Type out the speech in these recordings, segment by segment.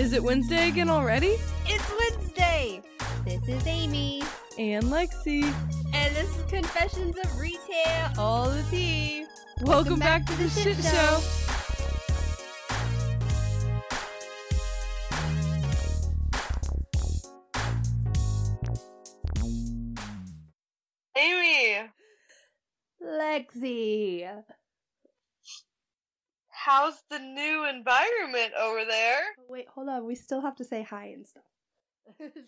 Is it Wednesday again already? It's Wednesday! This is Amy. And Lexi. And this is Confessions of Retail, all the tea. Welcome back to the shit show. Amy. Lexi. How's the new environment over there? Wait, hold on. We still have to say hi and stuff.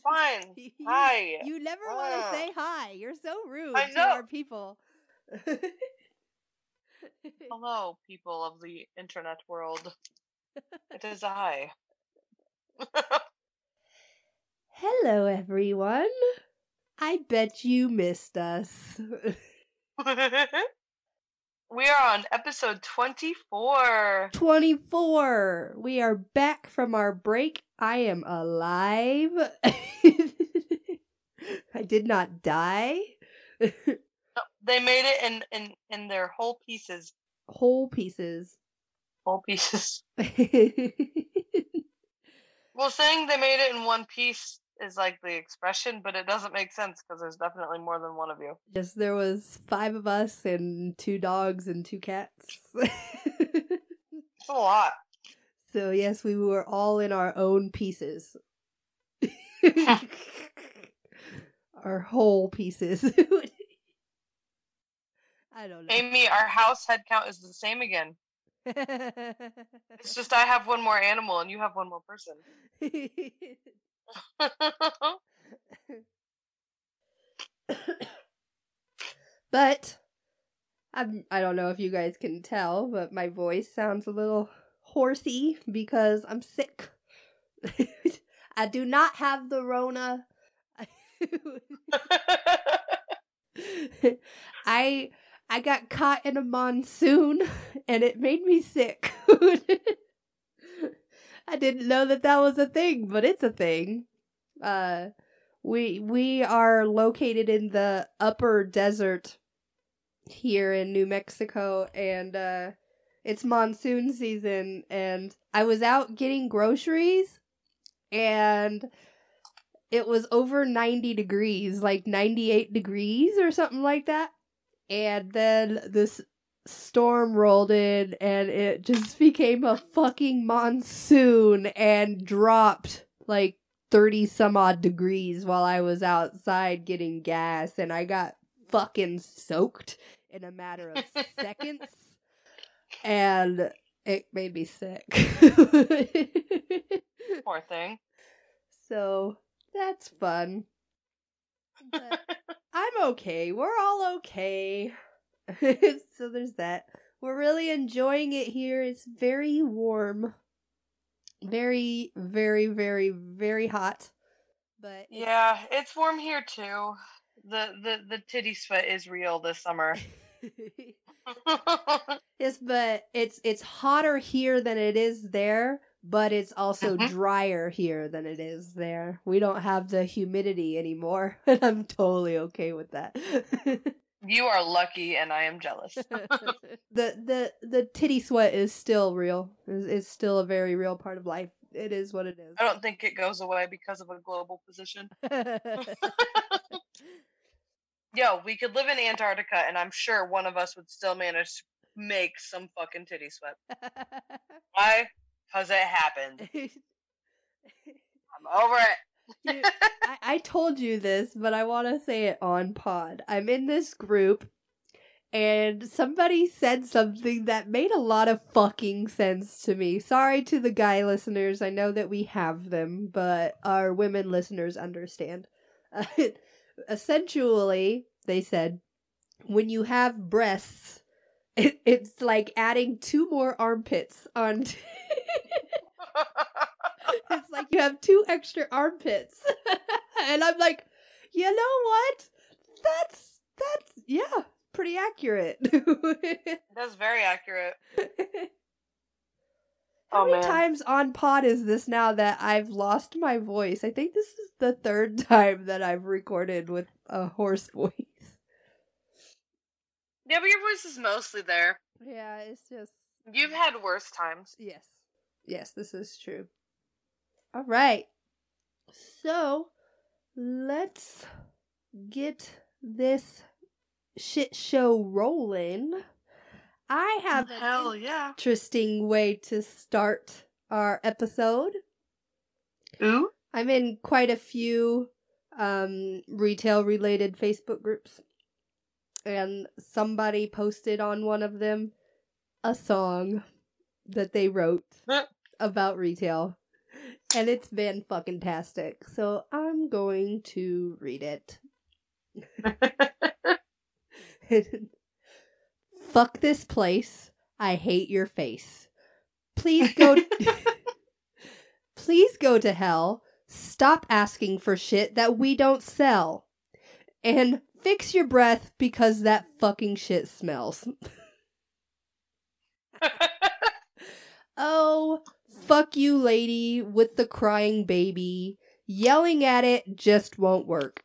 Fine. Hi. You never want to say hi. You're so rude to our people. Hello, people of the internet world. It is I. Hello, everyone. I bet you missed us. We are on episode 24. 24. We are back from our break. I am alive. I did not die. They made it in their whole pieces. Whole pieces. Whole pieces. Well, saying they made it in one piece is like the expression, but it doesn't make sense because there's definitely more than one of you. Yes, there was 5 of us and 2 dogs and 2 cats. It's a lot. So yes, we were all in our own pieces. Our whole pieces. I don't know. Amy, our house headcount is the same again. It's just I have one more animal and you have one more person. But I don't know if you guys can tell, but my voice sounds a little horsey because I'm sick. I do not have the Rona. I got caught in a monsoon and it made me sick. I didn't know that was a thing, but it's a thing. We are located in the upper desert here in New Mexico, and it's monsoon season, and I was out getting groceries, and it was over 90 degrees, like 98 degrees or something like that, and then this storm rolled in and it just became a fucking monsoon and dropped like 30 some odd degrees while I was outside getting gas, and I got fucking soaked in a matter of seconds, and it made me sick. Poor thing. So that's fun. But I'm okay. We're all okay. So there's that. We're really enjoying it here. It's very warm. Very, very, very, very hot. But yeah, it's warm here too. The titty sweat is real this summer. Yes, but it's hotter here than it is there, but it's also drier here than it is there. We don't have the humidity anymore, and I'm totally okay with that. You are lucky, and I am jealous. The titty sweat is still real. It's still a very real part of life. It is what it is. I don't think it goes away because of a global position. Yo, we could live in Antarctica, and I'm sure one of us would still manage to make some fucking titty sweat. Why? Because it happened. I'm over it. Dude, I told you this, but I want to say it on pod. I'm in this group, and somebody said something that made a lot of fucking sense to me. Sorry to the guy listeners. I know that we have them, but our women listeners understand. Essentially, they said, when you have breasts, it's like adding 2 more armpits on... It's like you have 2 extra armpits. And I'm like, you know what? That's yeah, pretty accurate. That's very accurate. How many times on pod is this now that I've lost my voice? I think this is the 3rd time that I've recorded with a hoarse voice. Yeah, but your voice is mostly there. Yeah, it's just... You've had worse times. Yes. Yes, this is true. All right. So let's get this shit show rolling. I have an interesting way to start our episode. Ooh. I'm in quite a few retail-related Facebook groups. And somebody posted on one of them a song that they wrote about retail. And it's been fucking tastic. So I'm going to read it. Fuck this place. I hate your face. Please go. Please go to hell. Stop asking for shit that we don't sell. And fix your breath because that fucking shit smells. Oh, fuck you, lady with the crying baby. Yelling at it just won't work.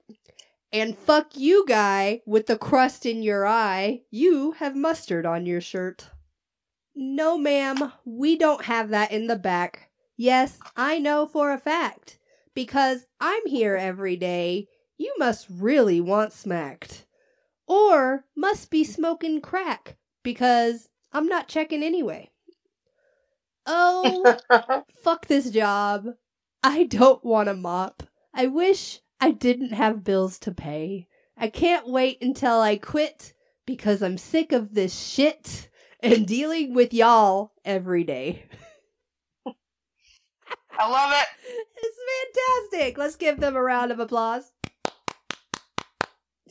And fuck you, guy with the crust in your eye. You have mustard on your shirt. No, ma'am, we don't have that in the back. Yes, I know for a fact. Because I'm here every day. You must really want smacked. Or must be smoking crack. Because I'm not checking anyway. Oh, fuck this job. I don't want a mop. I wish I didn't have bills to pay. I can't wait until I quit because I'm sick of this shit and dealing with y'all every day. I love it. It's fantastic. Let's give them a round of applause.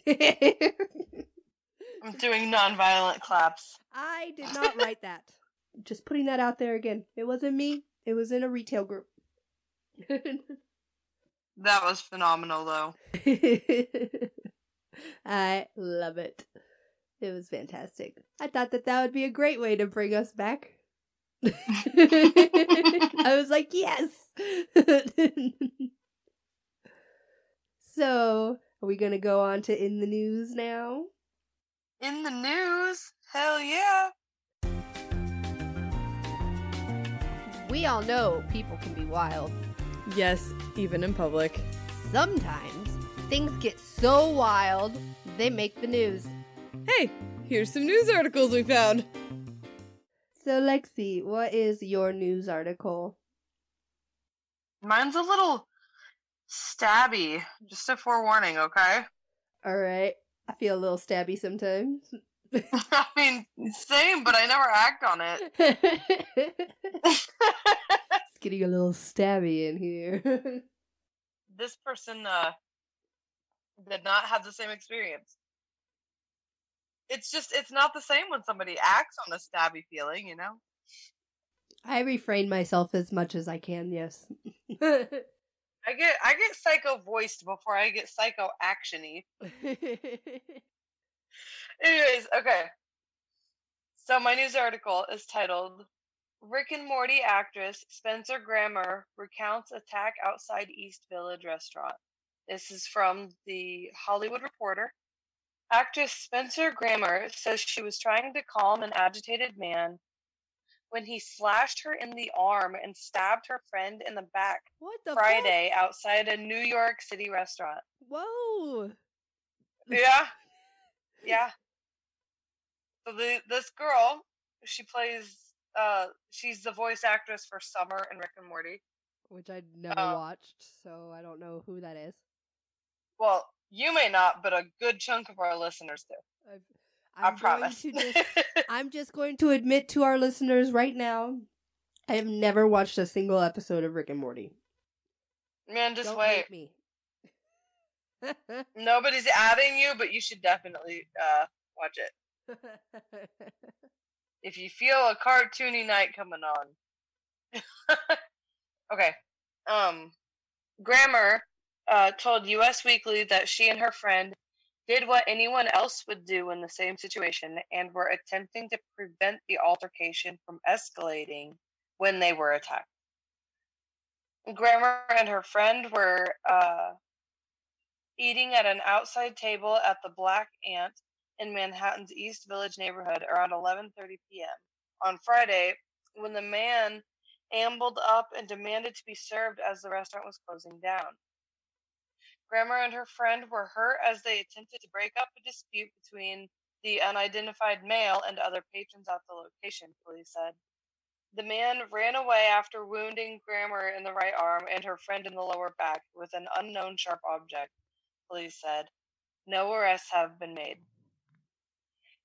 I'm doing nonviolent claps. I did not write that. Just putting that out there again. It wasn't me. It was in a retail group. That was phenomenal, though. I love it. It was fantastic. I thought that would be a great way to bring us back. I was like, yes! So, are we going to go on to In the News now? In the News? Hell yeah! We all know people can be wild. Yes, even in public. Sometimes, things get so wild, they make the news. Hey, here's some news articles we found. So, Lexi, what is your news article? Mine's a little stabby. Just a forewarning, okay? All right. I feel a little stabby sometimes. I mean, same, but I never act on it. It's getting a little stabby in here. This person did not have the same experience. It's just, it's not the same when somebody acts on a stabby feeling, you know? I refrain myself as much as I can, yes. I get psycho-voiced before I get psycho-action-y. Anyways, okay. So my news article is titled, Rick and Morty actress Spencer Grammer recounts attack outside East Village restaurant. This is from the Hollywood Reporter. Actress Spencer Grammer says she was trying to calm an agitated man when he slashed her in the arm and stabbed her friend in the back Friday outside a New York City restaurant. Whoa. Yeah. Yeah. So this girl, she plays, she's the voice actress for Summer in Rick and Morty. Which I'd never watched, so I don't know who that is. Well, you may not, but a good chunk of our listeners do. I promise. I'm just going to admit to our listeners right now, I have never watched a single episode of Rick and Morty. Man, just don't wait. Hate me. Nobody's adding you, but you should definitely watch it. If you feel a cartoony night coming on. Okay. Grammer told US Weekly that she and her friend did what anyone else would do in the same situation and were attempting to prevent the altercation from escalating when they were attacked. Grammer and her friend were eating at an outside table at the Black Ant in Manhattan's East Village neighborhood around 11:30 p.m. on Friday when the man ambled up and demanded to be served as the restaurant was closing down. Grammer and her friend were hurt as they attempted to break up a dispute between the unidentified male and other patrons at the location, police said. The man ran away after wounding Grammer in the right arm and her friend in the lower back with an unknown sharp object, police said. No arrests have been made.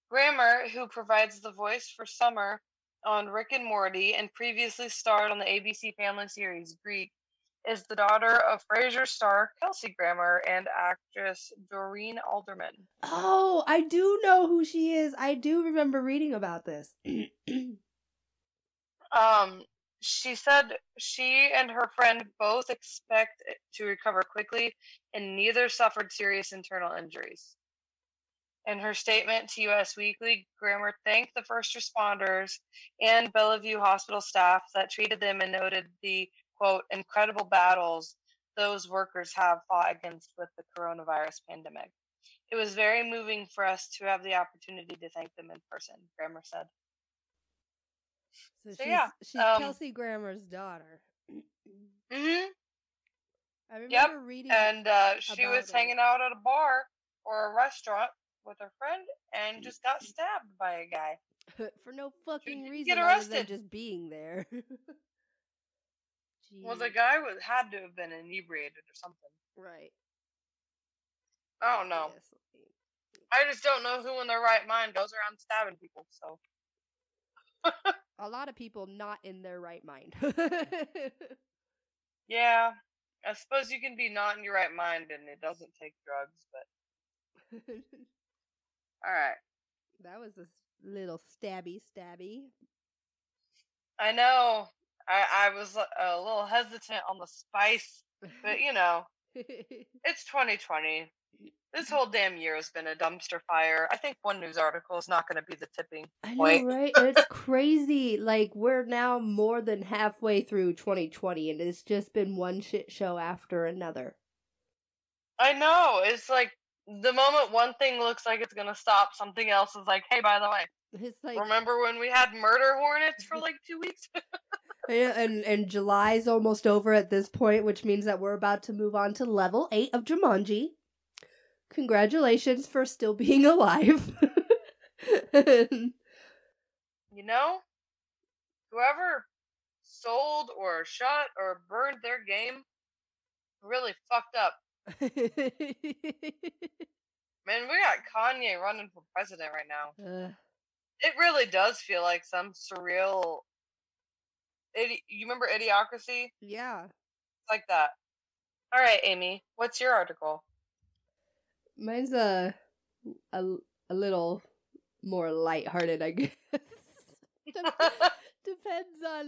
Grammer, who provides the voice for Summer on Rick and Morty and previously starred on the ABC family series Greek, is the daughter of Frasier star Kelsey Grammer and actress Dorine Alderman. Oh, I do know who she is. I do remember reading about this. She said she and her friend both expect to recover quickly, and neither suffered serious internal injuries. In her statement to U.S. Weekly, Grammer thanked the first responders and Bellevue Hospital staff that treated them and noted the, quote, incredible battles those workers have fought against with the coronavirus pandemic. It was very moving for us to have the opportunity to thank them in person, Grammer said. So she's Kelsey Grammer's daughter. Mm-hmm. I remember reading and she was hanging out at a bar or a restaurant with her friend and just got stabbed by a guy. For no fucking reason other than just being there. Well, the guy had to have been inebriated or something. Right. I don't know. I just don't know who in their right mind goes around stabbing people, so... A lot of people not in their right mind. Yeah, I suppose you can be not in your right mind and it doesn't take drugs, but... Alright. That was a little stabby. I know. I was a little hesitant on the spice, but you know, it's 2020. This whole damn year has been a dumpster fire. I think one news article is not going to be the tipping point. I know, right? It's crazy. Like, we're now more than halfway through 2020, and it's just been one shit show after another. I know. It's like, the moment one thing looks like it's going to stop, something else is like, hey, by the way, it's like, remember when we had murder hornets for like 2 weeks? Yeah, and July's almost over at this point, which means that we're about to move on to level 8 of Jumanji. Congratulations for still being alive. You know, whoever sold or shot or burned their game really fucked up. Man, we got Kanye running for president right now. It really does feel like some surreal... You remember Idiocracy? Yeah. It's like that. All right, Amy, what's your article? Mine's a little more lighthearted, I guess. Depends on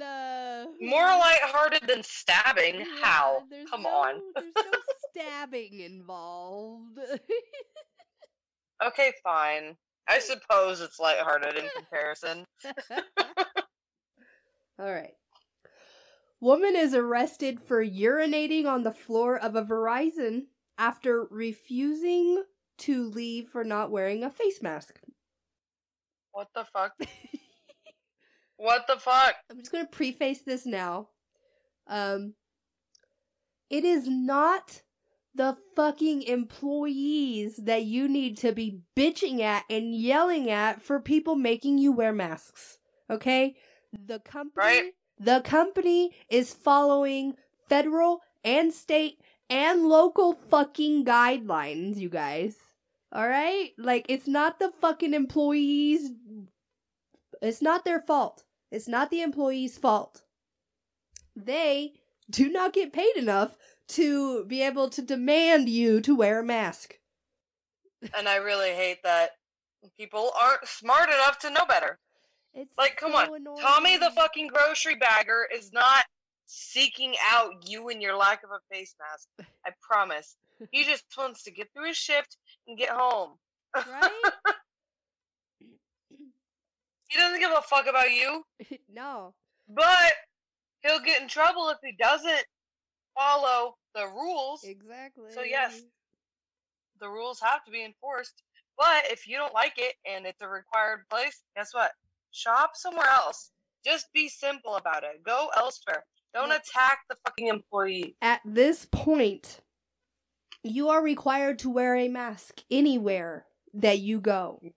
more lighthearted than stabbing. Yeah, how? Come on. There's no stabbing involved. Okay, fine. I suppose it's lighthearted in comparison. All right. Woman is arrested for urinating on the floor of a Verizon after refusing to leave for not wearing a face mask. What the fuck? What the fuck? I'm just going to preface this now. It is not the fucking employees that you need to be bitching at and yelling at for people making you wear masks. Okay? The company is following federal and state and local fucking guidelines, you guys. All right? Like, it's not the fucking employees. It's not their fault. It's not the employees' fault. They do not get paid enough to be able to demand you to wear a mask. And I really hate that people aren't smart enough to know better. It's like, come on, annoying. Tommy the fucking grocery bagger is not seeking out you and your lack of a face mask. I promise. He just wants to get through his shift and get home. Right? He doesn't give a fuck about you. No. But he'll get in trouble if he doesn't follow the rules. Exactly. So yes, the rules have to be enforced. But if you don't like it and it's a required place, guess what? Shop somewhere else. Just be simple about it. Go elsewhere. Don't attack the fucking employee. At this point, you are required to wear a mask anywhere that you go. Yep.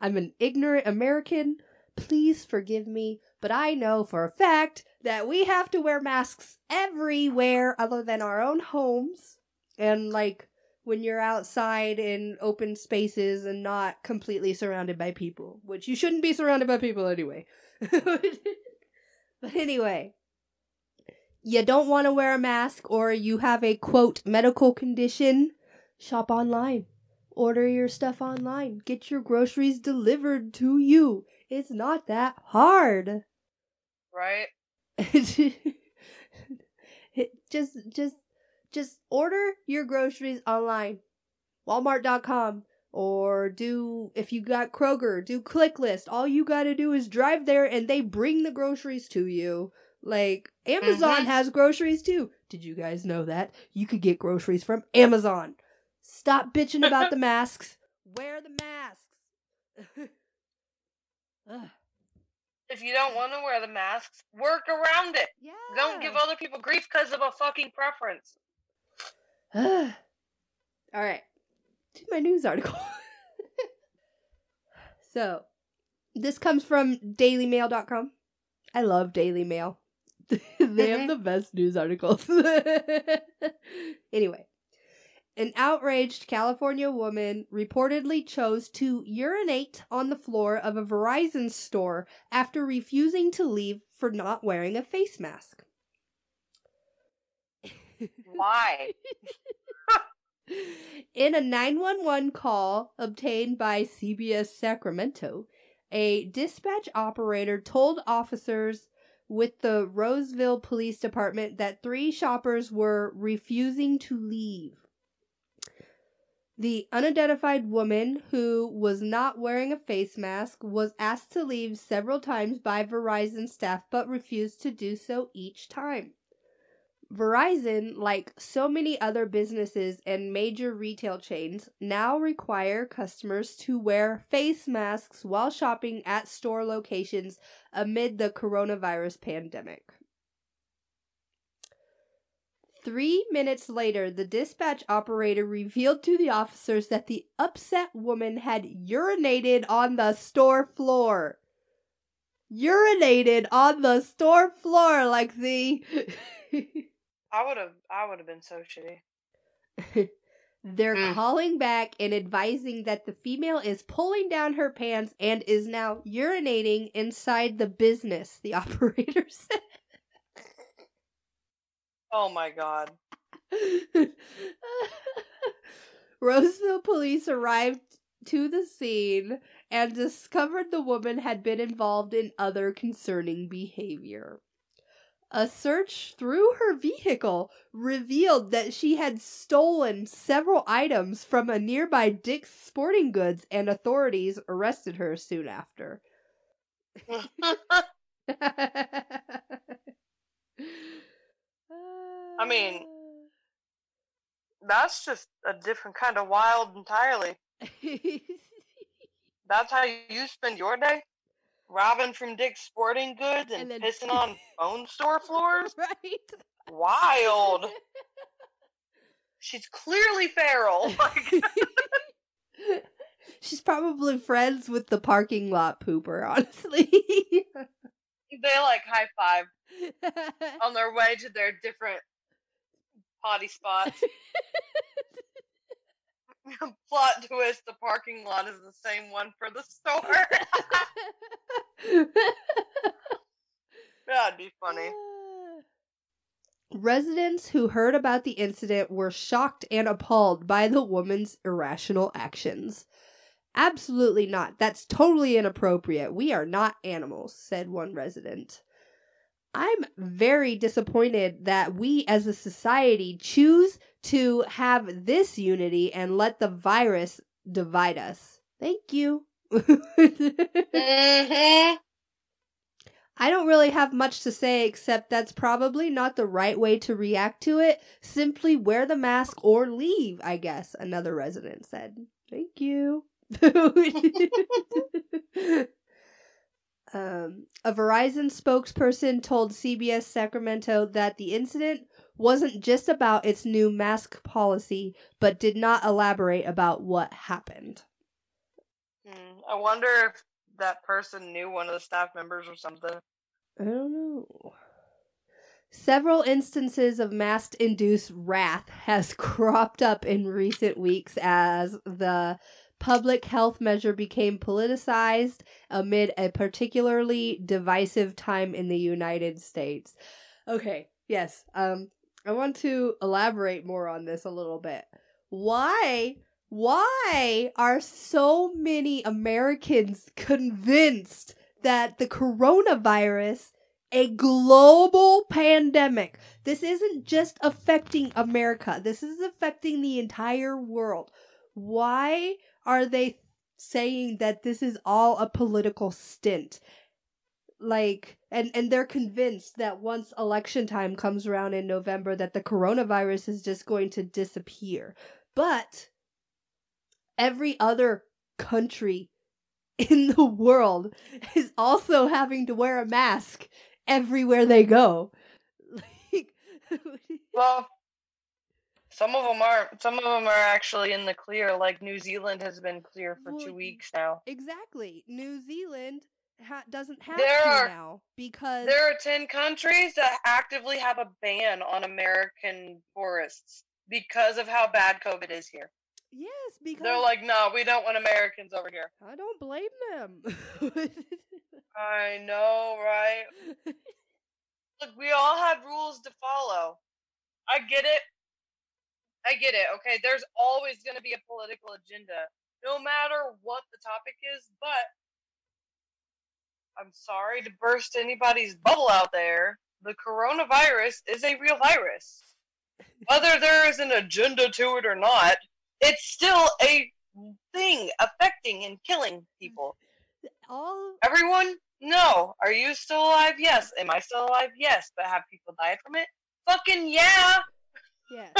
I'm an ignorant American. Please forgive me, but I know for a fact that we have to wear masks everywhere other than our own homes. And, like, when you're outside in open spaces and not completely surrounded by people. Which you shouldn't be surrounded by people anyway. But anyway, you don't want to wear a mask or you have a, quote, medical condition, shop online. Order your stuff online. Get your groceries delivered to you. It's not that hard. Right? Just order your groceries online. Walmart.com. Or do, if you got Kroger, do Click List. All you gotta do is drive there and they bring the groceries to you. Like, Amazon has groceries too. Did you guys know that? You could get groceries from Amazon. Stop bitching about the masks. Wear the masks. If you don't want to wear the masks, work around it. Yeah. Don't give other people grief because of a fucking preference. All right. To my news article. So, this comes from dailymail.com. I love Daily Mail. They have the best news articles. Anyway. An outraged California woman reportedly chose to urinate on the floor of a Verizon store after refusing to leave for not wearing a face mask. Why? In a 911 call obtained by CBS Sacramento, a dispatch operator told officers with the Roseville Police Department that 3 shoppers were refusing to leave. The unidentified woman, who was not wearing a face mask, was asked to leave several times by Verizon staff, but refused to do so each time. Verizon, like so many other businesses and major retail chains, now require customers to wear face masks while shopping at store locations amid the coronavirus pandemic. 3 minutes later, the dispatch operator revealed to the officers that the upset woman had urinated on the store floor. Urinated on the store floor, Lexi. I would have been so shitty. They're calling back and advising that the female is pulling down her pants and is now urinating inside the business, the operator said. Oh my god. Roseville police arrived to the scene and discovered the woman had been involved in other concerning behavior. A search through her vehicle revealed that she had stolen several items from a nearby Dick's Sporting Goods, and authorities arrested her soon after. I mean, that's just a different kind of wild entirely. That's how you spend your day? Robbing from Dick's Sporting Goods and then pissing on phone store floors? Right? Wild. She's clearly feral. Like... She's probably friends with the parking lot pooper, honestly. They, like, high-five on their way to their different potty spots. Plot twist, the parking lot is the same one for the store. That'd be funny. Residents who heard about the incident were shocked and appalled by the woman's irrational actions. Absolutely not. That's totally inappropriate. We are not animals, said one resident. I'm very disappointed that we as a society choose to have this unity and let the virus divide us. Thank you. I don't really have much to say except that's probably not the right way to react to it. Simply wear the mask or leave, I guess, another resident said. Thank you. A Verizon spokesperson told CBS Sacramento that the incident wasn't just about its new mask policy, but did not elaborate about what happened. I wonder if that person knew one of the staff members or something. I don't know. Several instances of mask-induced wrath has cropped up in recent weeks as the public health measure became politicized amid a particularly divisive time in the United States. Okay, yes. I want to elaborate more on this a little bit. Why are so many Americans convinced that the coronavirus, a global pandemic, this isn't just affecting America, this is affecting the entire world? Why are they saying that this is all a political stunt? Like, and they're convinced that once election time comes around in November that the coronavirus is just going to disappear. But every other country in the world is also having to wear a mask everywhere they go. Like, well, some of them are actually in the clear. Like, New Zealand has been clear for 2 weeks now. Exactly. New Zealand doesn't have now because there are 10 countries that actively have a ban on American tourists because of how bad COVID is here. Yes, because they're like, no, we don't want Americans over here. I don't blame them. I know, right? Look, we all have rules to follow. I get it. Okay, there's always going to be a political agenda, no matter what the topic is, but I'm sorry to burst anybody's bubble out there. The coronavirus is a real virus. Whether there is an agenda to it or not, it's still a thing affecting and killing people. Everyone? No. Are you still alive? Yes. Am I still alive? Yes. But have people died from it? Fucking yeah! Yes.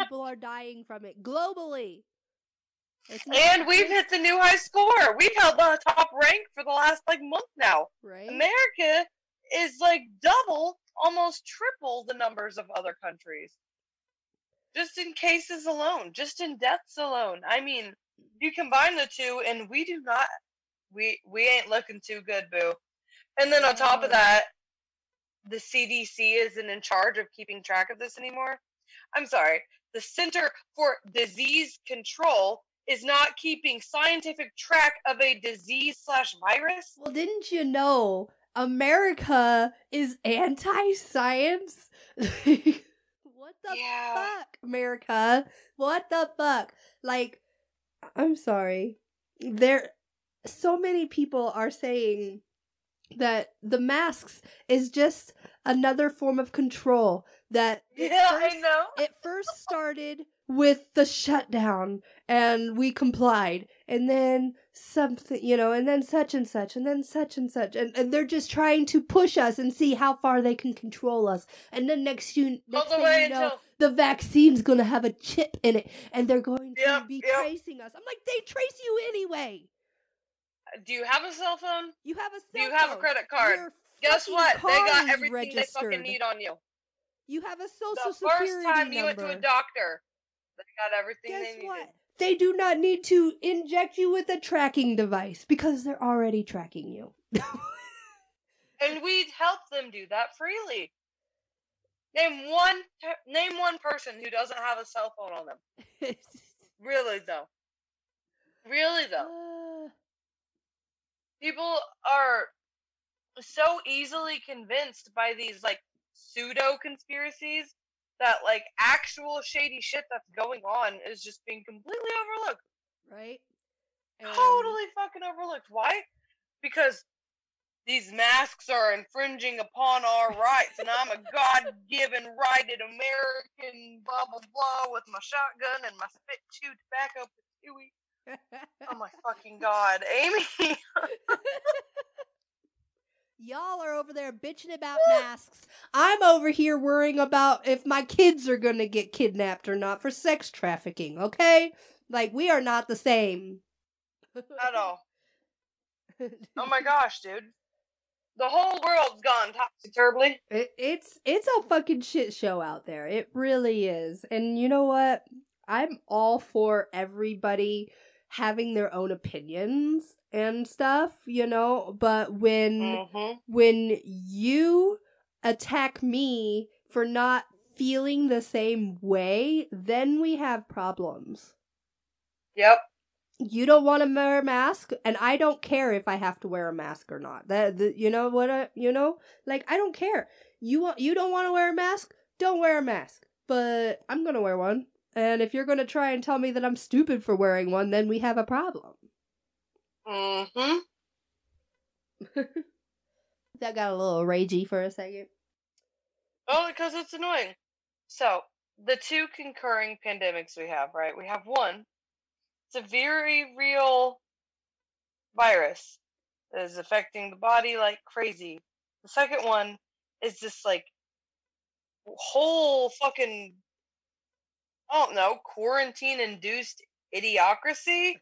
People are dying from it globally. And we've hit the new high score. We've held the top rank for the last, month now. Right? America is, double, almost triple the numbers of other countries. Just in cases alone, just in deaths alone. I mean, you combine the two, and we do not, we ain't looking too good, boo. And then on top of that, the CDC isn't in charge of keeping track of this anymore. I'm sorry. The Center for Disease Control is not keeping scientific track of a disease/virus. Well, didn't you know America is anti-science? What the fuck, America? What the fuck? I'm sorry. So many people are saying that the masks is just another form of control. That I know. It first started with the shutdown, and we complied, and then something, and then such and such, and then such and such, and they're just trying to push us and see how far they can control us. And then next thing you know, the vaccine's going to have a chip in it, and they're going to be tracing us. I'm like, they trace you anyway. Do you have a cell phone? You have a cell phone. Do you have a credit card? Guess what? They got everything registered. They fucking need on you. You have a social security number. The first time you went to a doctor, they got everything they needed. Guess what? They do not need to inject you with a tracking device because they're already tracking you. And we help them do that freely. Name one person who doesn't have a cell phone on them. Really though. People are so easily convinced by these pseudo conspiracies that actual shady shit that's going on is just being completely overlooked. Right? Totally fucking overlooked. Why? Because these masks are infringing upon our rights, and I'm a God-given righted American blah blah blah with my shotgun and my spit-chewed tobacco patchouli. Oh my fucking God, Amy. Y'all are over there bitching about masks. I'm over here worrying about if my kids are going to get kidnapped or not for sex trafficking, okay? We are not the same. At all. Oh my gosh, dude. The whole world's gone topsy-turvy. It's a fucking shit show out there. It really is. And you know what? I'm all for everybody having their own opinions and stuff, you know, but when you attack me for not feeling the same way, then we have problems. Yep. You don't want to wear a mask, and I don't care if I have to wear a mask or not. I don't care. You don't want to wear a mask? Don't wear a mask. But I'm going to wear one. And if you're going to try and tell me that I'm stupid for wearing one, then we have a problem. That got a little ragey for a second. Oh, because it's annoying. So, the two concurring pandemics we have, right? We have one. It's a very real virus that is affecting the body like crazy. The second one is this, like, whole fucking, I don't know, quarantine-induced idiocracy.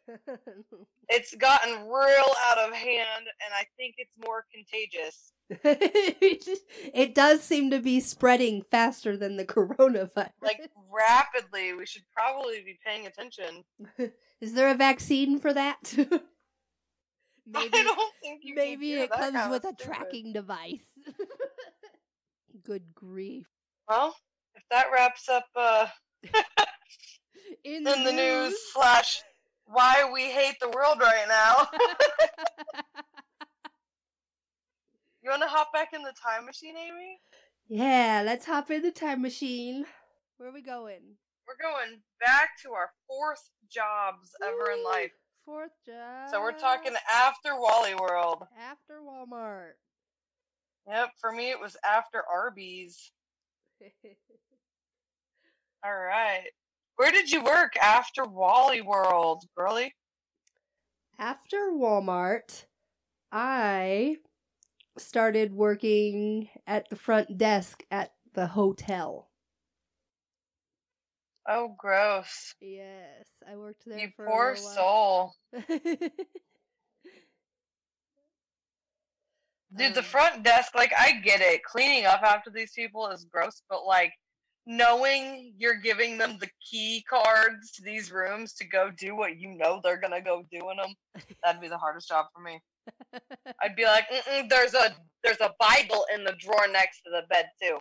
It's gotten real out of hand, and I think it's more contagious. It does seem to be spreading faster than the coronavirus. Like, rapidly. We should probably be paying attention. Is there a vaccine for that? Maybe, I don't think you maybe it comes with a tracking device. Good grief. Well, if that wraps up in the news / why we hate the world right now. You want to hop back in the time machine, Amy? Yeah, let's hop in the time machine. Where are we going? We're going back to our fourth jobs ever in life. Fourth job. So we're talking after Wally World. After Walmart. Yep, for me it was after Arby's. All right. Where did you work after Wally World, girly? After Walmart, I started working at the front desk at the hotel. Oh, gross. Yes, I worked there for a while. You poor soul. Dude, the front desk, like, I get it. Cleaning up after these people is gross, but, like, knowing you're giving them the key cards to these rooms to go do what you know they're going to go do in them, that'd be the hardest job for me. I'd be like, there's a Bible in the drawer next to the bed, too.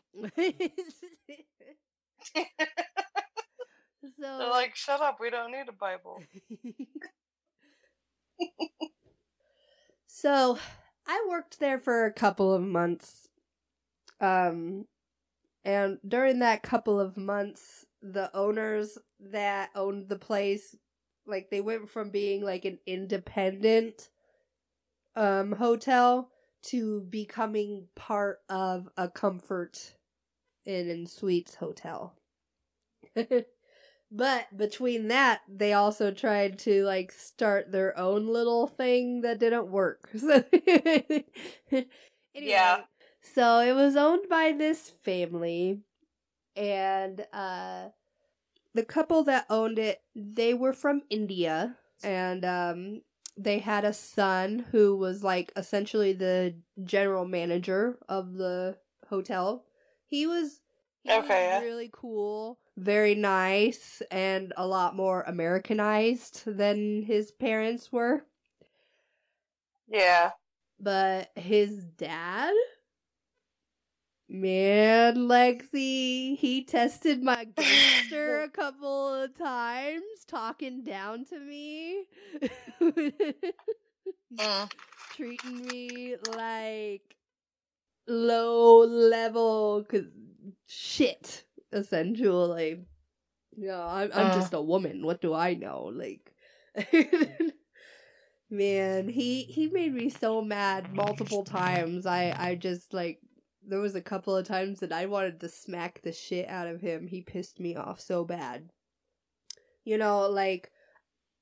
They're like, shut up, we don't need a Bible. So, I worked there for a couple of months. And during that couple of months, the owners that owned the place, like, they went from being, like, an independent hotel to becoming part of a Comfort Inn and Suites hotel. But between that, they also tried to, like, start their own little thing that didn't work. Anyway. Yeah. So it was owned by this family, and the couple that owned it, they were from India, and they had a son who was, like, essentially the general manager of the hotel. He was really cool, very nice, and a lot more Americanized than his parents were. Yeah. But his dad... Man, Lexi, he tested my gangster a couple of times, talking down to me, treating me like low-level shit, essentially. No, I'm just a woman. What do I know? Like, man, he made me so mad multiple times. I just, like... There was a couple of times that I wanted to smack the shit out of him. He pissed me off so bad. You know, like,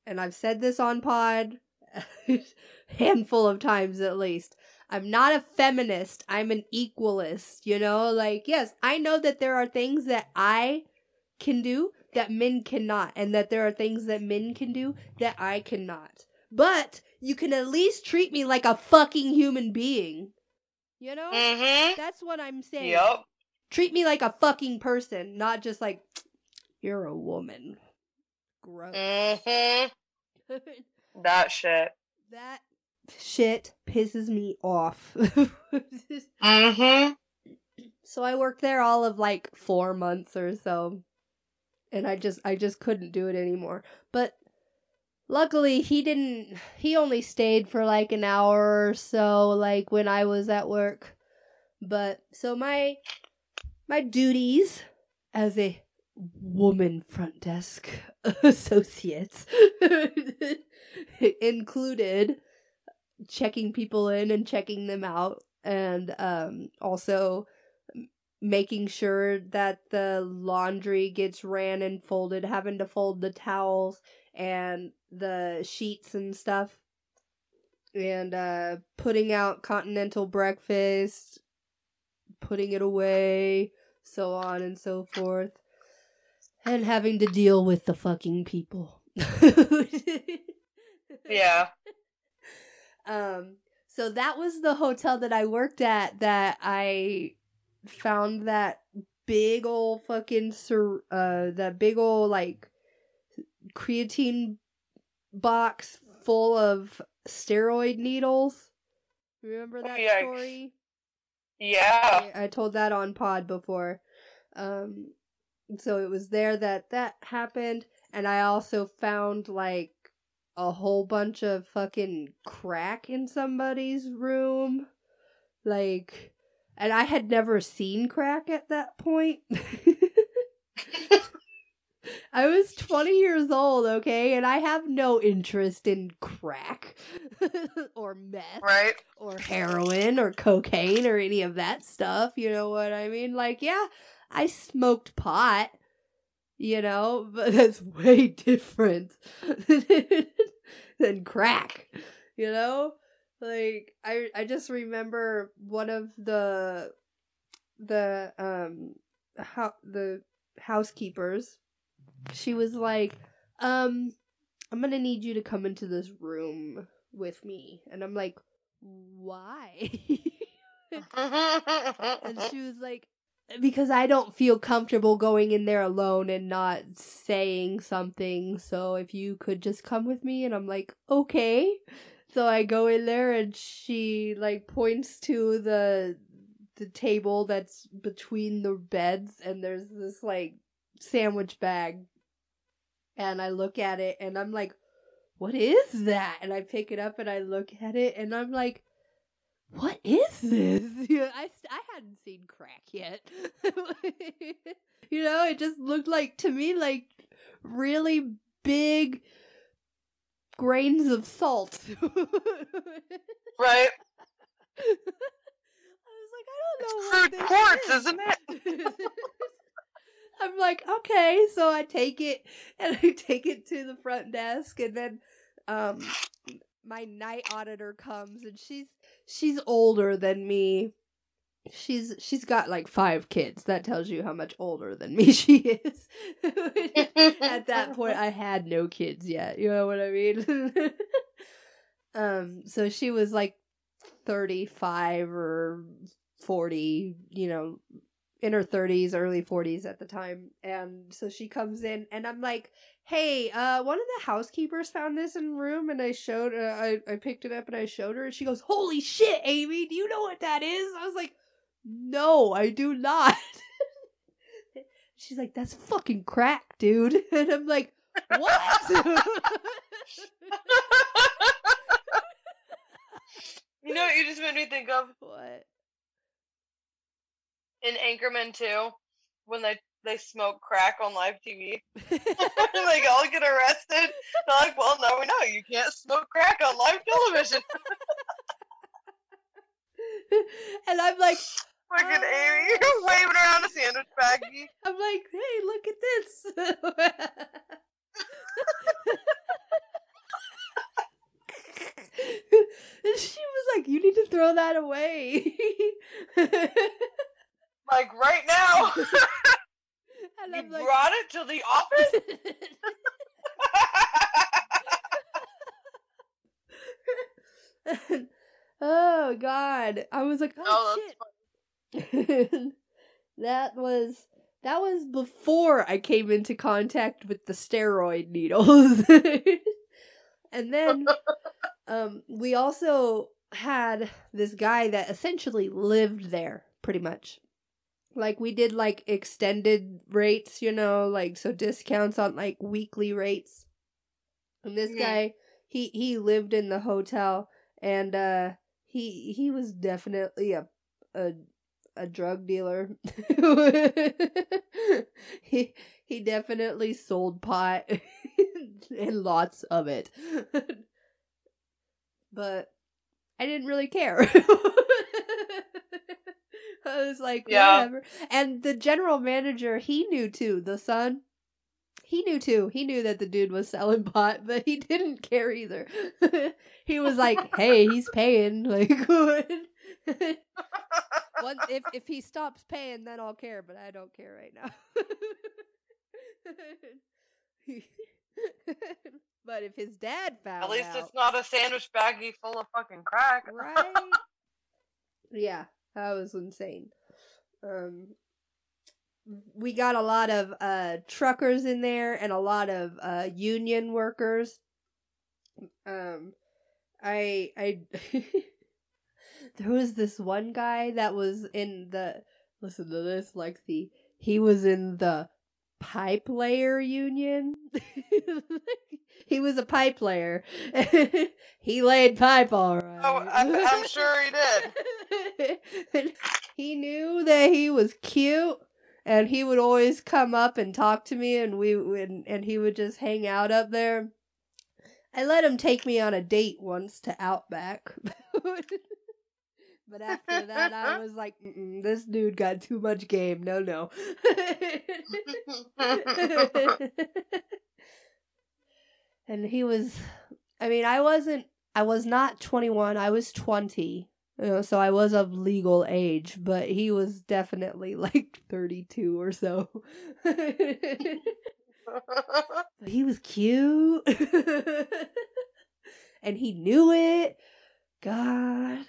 and I've said this on pod a handful of times at least. I'm not a feminist. I'm an equalist, you know? Like, yes, I know that there are things that I can do that men cannot. And that there are things that men can do that I cannot. But you can at least treat me like a fucking human being. You know? Mm-hmm. That's what I'm saying. Yep. Treat me like a fucking person, not just like, you're a woman. Gross. Mm-hmm. That shit pisses me off. Mm-hmm. So I worked there all of like 4 months or so. And I just couldn't do it anymore. But luckily he only stayed for like an hour or so, like when I was at work. But so my duties as a woman front desk associate included checking people in and checking them out, and also making sure that the laundry gets ran and folded, having to fold the towels and the sheets and stuff, and putting out continental breakfast, putting it away, so on and so forth, and having to deal with the fucking people. Yeah. So that was the hotel that I worked at that I found that big old fucking that big old like creatine box full of steroid needles. Remember that story? Yeah. I told that on pod before. So it was there that happened, and I also found like a whole bunch of fucking crack in somebody's room. Like, and I had never seen crack at that point. I was 20 years old, okay? And I have no interest in crack or meth, right? Or heroin or cocaine or any of that stuff. You know what I mean? Like, yeah, I smoked pot, you know, but that's way different than crack, you know? Like, I just remember one of the housekeepers. She was like, I'm gonna need you to come into this room with me. And I'm like, why? And she was like, because I don't feel comfortable going in there alone and not saying something. So if you could just come with me. And I'm like, okay. So I go in there, and she like points to the table that's between the beds, and there's this like sandwich bag, and I look at it, and I'm like, what is that? And I pick it up, and I look at it, and I'm like, what is this? You know, I hadn't seen crack yet. You know, it just looked like, to me, like really big grains of salt. Right. I was like, I don't know. It's crude quartz, isn't it? I'm like, okay, so I take it to the front desk, and then my night auditor comes, and she's older than me. She's got like 5 kids. That tells you how much older than me she is. At that point, I had no kids yet. You know what I mean? So she was like 35 or 40, you know, in her 30s, early 40s at the time. And so she comes in, and I'm like, hey, one of the housekeepers found this in the room, and I picked it up, and I showed her, and she goes, holy shit, Amy, do you know what that is? I was like, no, I do not. She's like, that's fucking crack, dude. And I'm like, what? You know what you just made me think of? What? In Anchorman 2, when they smoke crack on live TV, they all get arrested. They're like, well, no, you can't smoke crack on live television. And I'm like, fucking Amy, you're waving around a sandwich baggie. I'm like, hey, look at this. And she was like, you need to throw that away. Like, right now. And you like, brought it to the office? Oh, God. I was like, oh shit. That was before I came into contact with the steroid needles. And then we also had this guy that essentially lived there, pretty much. Like, we did, like, extended rates, you know, like, so discounts on, like, weekly rates. And this guy, he lived in the hotel, and he was definitely a drug dealer. He definitely sold pot and lots of it. But I didn't really care. I was like, whatever. Yeah. And the general manager, he knew too. The son, he knew too. He knew that the dude was selling pot, but he didn't care either. He was like, hey, he's paying. Like, good. If he stops paying, then I'll care, but I don't care right now. But if his dad found out. At least it's not a sandwich baggie full of fucking crack. Right? Yeah. That was insane. We got a lot of truckers in there and a lot of union workers. There was this one guy that was in the, listen to this, Lexi, he was in the pipe layer union. He was a pipe layer. He laid pipe all right. Oh, I'm sure he did. He knew that he was cute, and he would always come up and talk to me, and he would just hang out up there. I let him take me on a date once to Outback. But after that, I was like, this dude got too much game. No. And he was, I mean, I was not 21. I was 20, you know, so I was of legal age, but he was definitely like 32 or so. He was cute. And he knew it. God.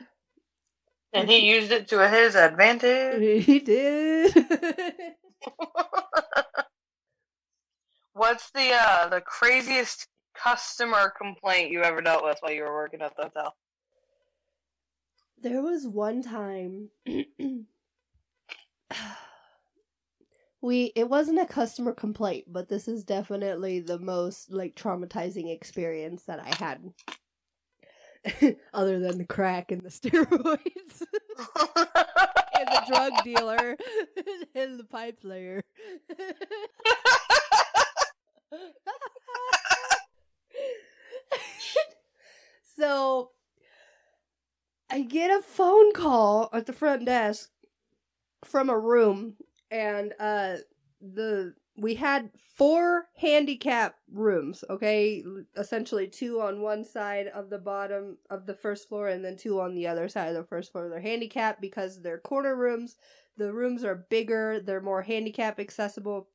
And he used it to his advantage. He did. What's the craziest customer complaint you ever dealt with while you were working at the hotel? There was one time it wasn't a customer complaint, but this is definitely the most like traumatizing experience that I had. Other than the crack and the steroids and the drug dealer and the pipe layer. So I get a phone call at the front desk from a room, and we had 4 handicap rooms, okay? Essentially 2 on one side of the bottom of the first floor and then 2 on the other side of the first floor. They're handicapped because they're corner rooms. The rooms are bigger. They're more handicap accessible.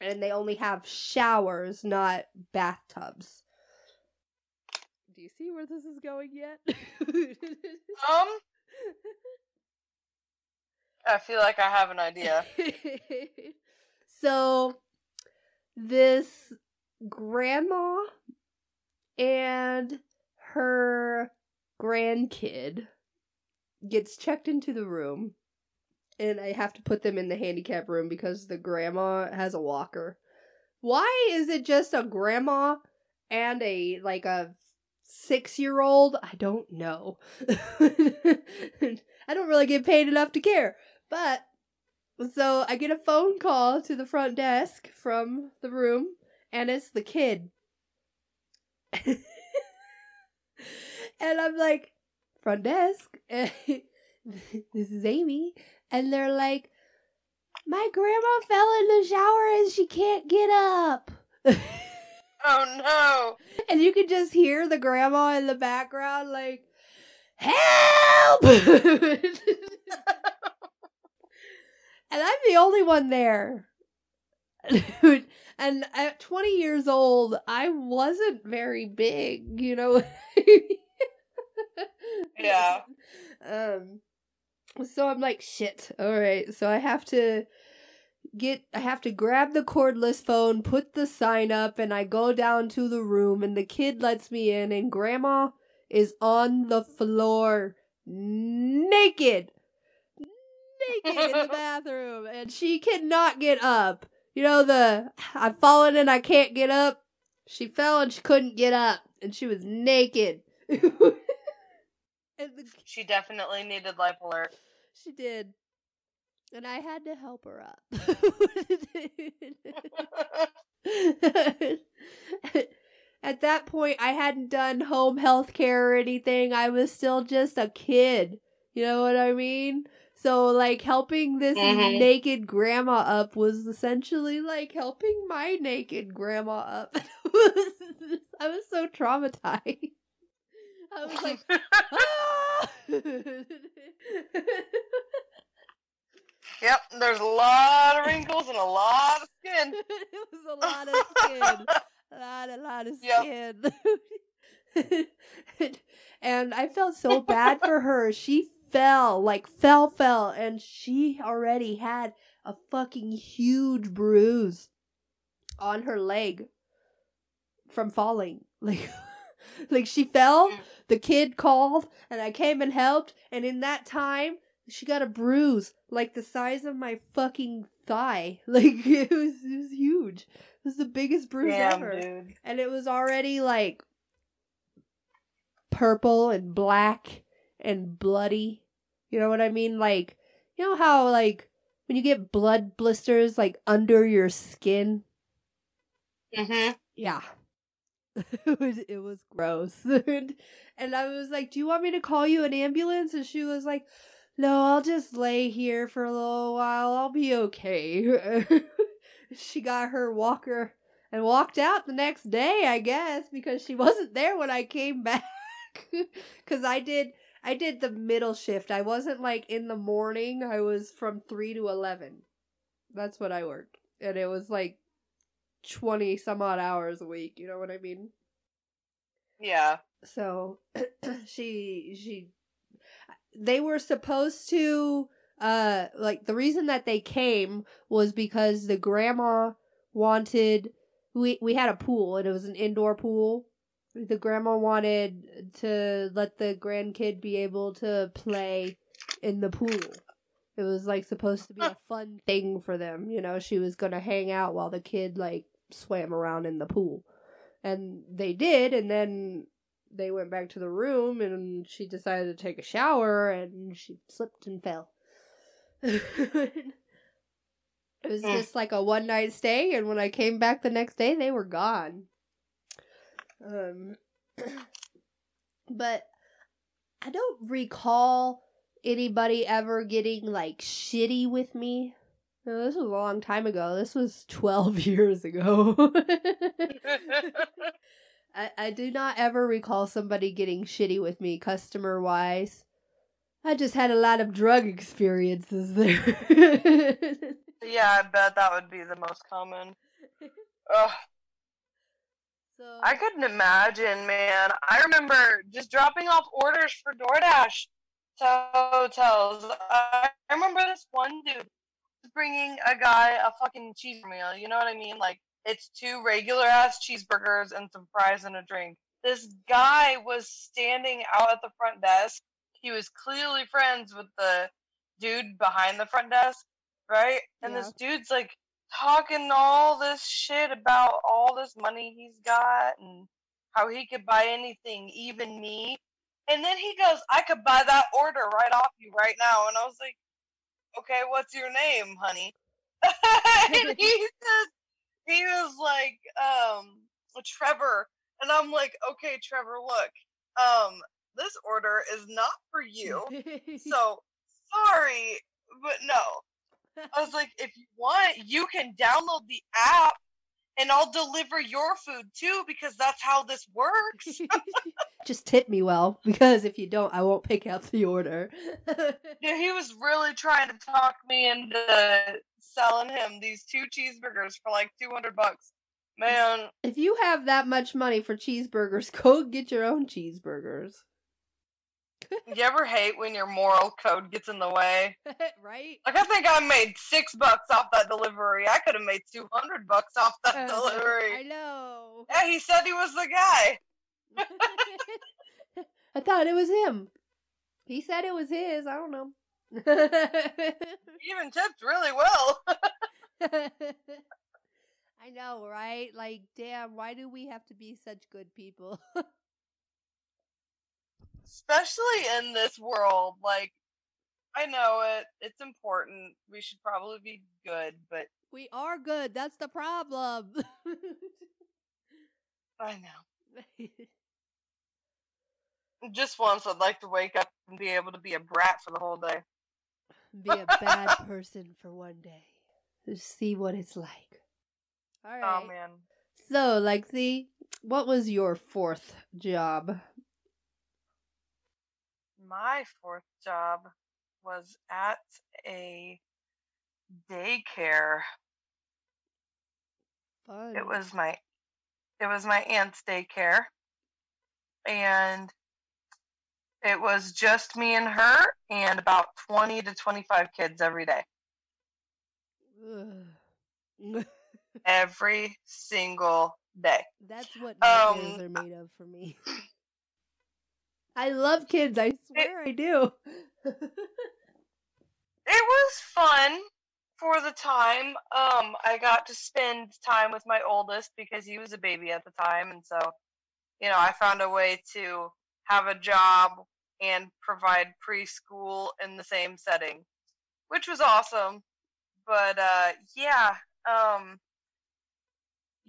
And they only have showers, not bathtubs. Do you see where this is going yet? I feel like I have an idea. So, this grandma and her grandkid gets checked into the room, and I have to put them in the handicap room because the grandma has a walker. Why is it just a grandma and a 6-year-old? I don't know. I don't really get paid enough to care, but... So I get a phone call to the front desk from the room, and it's the kid. And I'm like, front desk, this is Amy. And they're like, my grandma fell in the shower and she can't get up. Oh no. And you can just hear the grandma in the background like, help! And I'm the only one there. And at 20 years old, I wasn't very big, you know. Yeah. So I'm like, shit. All right. So I have to grab the cordless phone, put the sign up, and I go down to the room, and the kid lets me in, and Grandma is on the floor naked in the bathroom, and she cannot get up. You know, I've fallen and I can't get up. She fell and she couldn't get up, and she was naked. She definitely needed life alert. She did. And I had to help her up. At that point, I hadn't done home health care or anything. I was still just a kid. You know what I mean? So, like, helping this naked grandma up was essentially like helping my naked grandma up. I was so traumatized. I was like, ah! Yep, there's a lot of wrinkles and a lot of skin. It was a lot of skin. A lot of skin. And I felt so bad for her. She fell, and she already had a fucking huge bruise on her leg from falling. Like she fell, the kid called, and I came and helped, and in that time, she got a bruise, like, the size of my fucking thigh. Like, it was huge. It was the biggest bruise ever. Dude. And it was already, like, purple and black and bloody. You know what I mean? Like, you know how, like, when you get blood blisters, like, under your skin? Mm-hmm. Yeah. It was gross. And I was like, do you want me to call you an ambulance? And she was like... No, I'll just lay here for a little while. I'll be okay. She got her walker and walked out the next day, I guess, because she wasn't there when I came back. Because I did the middle shift. I wasn't, like, in the morning. I was from 3 to 11. That's what I worked. And it was, like, 20-some-odd hours a week. You know what I mean? Yeah. So, they were supposed to, the reason that they came was because the grandma wanted, we had a pool, and it was an indoor pool. The grandma wanted to let the grandkid be able to play in the pool. It was, like, supposed to be a fun thing for them, you know? She was gonna hang out while the kid, like, swam around in the pool. And they did, and then... They went back to the room, and she decided to take a shower, and she slipped and fell. It was just like a one-night stay, and when I came back the next day, they were gone. But I don't recall anybody ever getting, like, shitty with me. No, this was a long time ago. This was 12 years ago. I do not ever recall somebody getting shitty with me, customer-wise. I just had a lot of drug experiences there. Yeah, I bet that would be the most common. Ugh. So, I couldn't imagine, man. I remember just dropping off orders for DoorDash to hotels. I remember this one dude bringing a guy a fucking cheeseburger meal, you know what I mean? Like, it's 2 regular-ass cheeseburgers and some fries and a drink. This guy was standing out at the front desk. He was clearly friends with the dude behind the front desk, right? And This dude's, like, talking all this shit about all this money he's got and how he could buy anything, even me. And then he goes, I could buy that order right off you right now. And I was like, okay, what's your name, honey? And he was like, Trevor. And I'm like, okay, Trevor, look, this order is not for you. So, sorry, but no. I was like, if you want, you can download the app and I'll deliver your food too, because that's how this works. Just tip me well, because if you don't, I won't pick up the order. Yeah, he was really trying to talk me into selling him these 2 cheeseburgers for like $200. Man. If you have that much money for cheeseburgers, go get your own cheeseburgers. You ever hate when your moral code gets in the way? Right? Like, I think I made $6 off that delivery. I could have made $200 off that delivery. I know. Yeah, he said he was the guy. I thought it was him. He said it was his. I don't know. He even tipped really well. I know, right? Like, damn, why do we have to be such good people? Especially in this world, like, I know it's important. We should probably be good, but... We are good. That's the problem. I know. Just once, I'd like to wake up and be able to be a brat for the whole day. Be a bad person for one day. Just see what it's like. All right. Oh, man. So, Lexi, what was your fourth job? My fourth job was at a daycare. Fun. It was my aunt's daycare, and it was just me and her, and about 20 to 25 kids every day. Every single day. That's what videos are made of for me. I love kids. I swear I do. It was fun for the time. I got to spend time with my oldest because he was a baby at the time. And so, you know, I found a way to have a job and provide preschool in the same setting, which was awesome. But, yeah,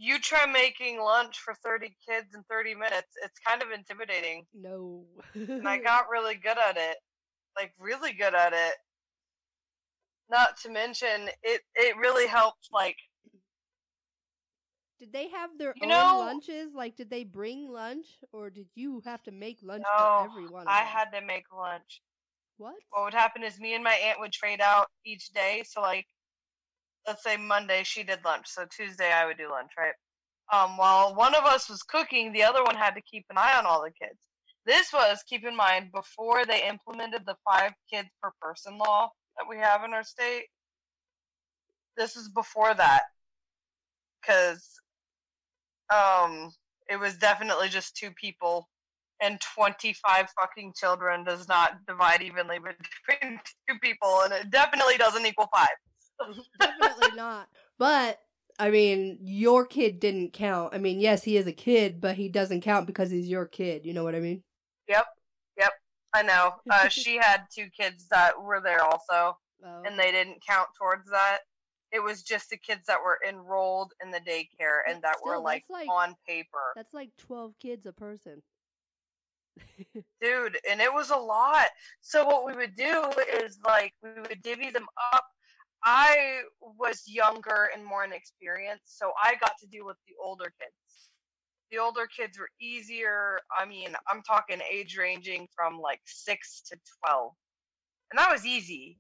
you try making lunch for 30 kids in 30 minutes. It's kind of intimidating. No. And I got really good at it. Like, really good at it. Not to mention, it really helped, like... Did they have their own lunches? Like, did they bring lunch? Or did you have to make lunch for everyone? No, I had to make lunch. What? What would happen is me and my aunt would trade out each day. So, like, let's say Monday she did lunch, so Tuesday I would do lunch, right? While one of us was cooking, the other one had to keep an eye on all the kids. This was, keep in mind, before they implemented the 5 kids per person law that we have in our state. This was before that, because it was definitely just 2 people, and 25 fucking children does not divide evenly between 2 people, and it definitely doesn't equal 5. Definitely not. But I mean, your kid didn't count. I mean, yes, he is a kid, but he doesn't count because he's your kid. You know what I mean? Yep. I know. She had 2 kids that were there also, and they didn't count towards that. It was just the kids that were enrolled in the daycare and that were like on paper. That's like 12 kids a person. Dude, and it was a lot. So what we would do is, like, we would divvy them up. I was younger and more inexperienced, so I got to deal with the older kids. The older kids were easier. I mean, I'm talking age ranging from like 6 to 12. And that was easy.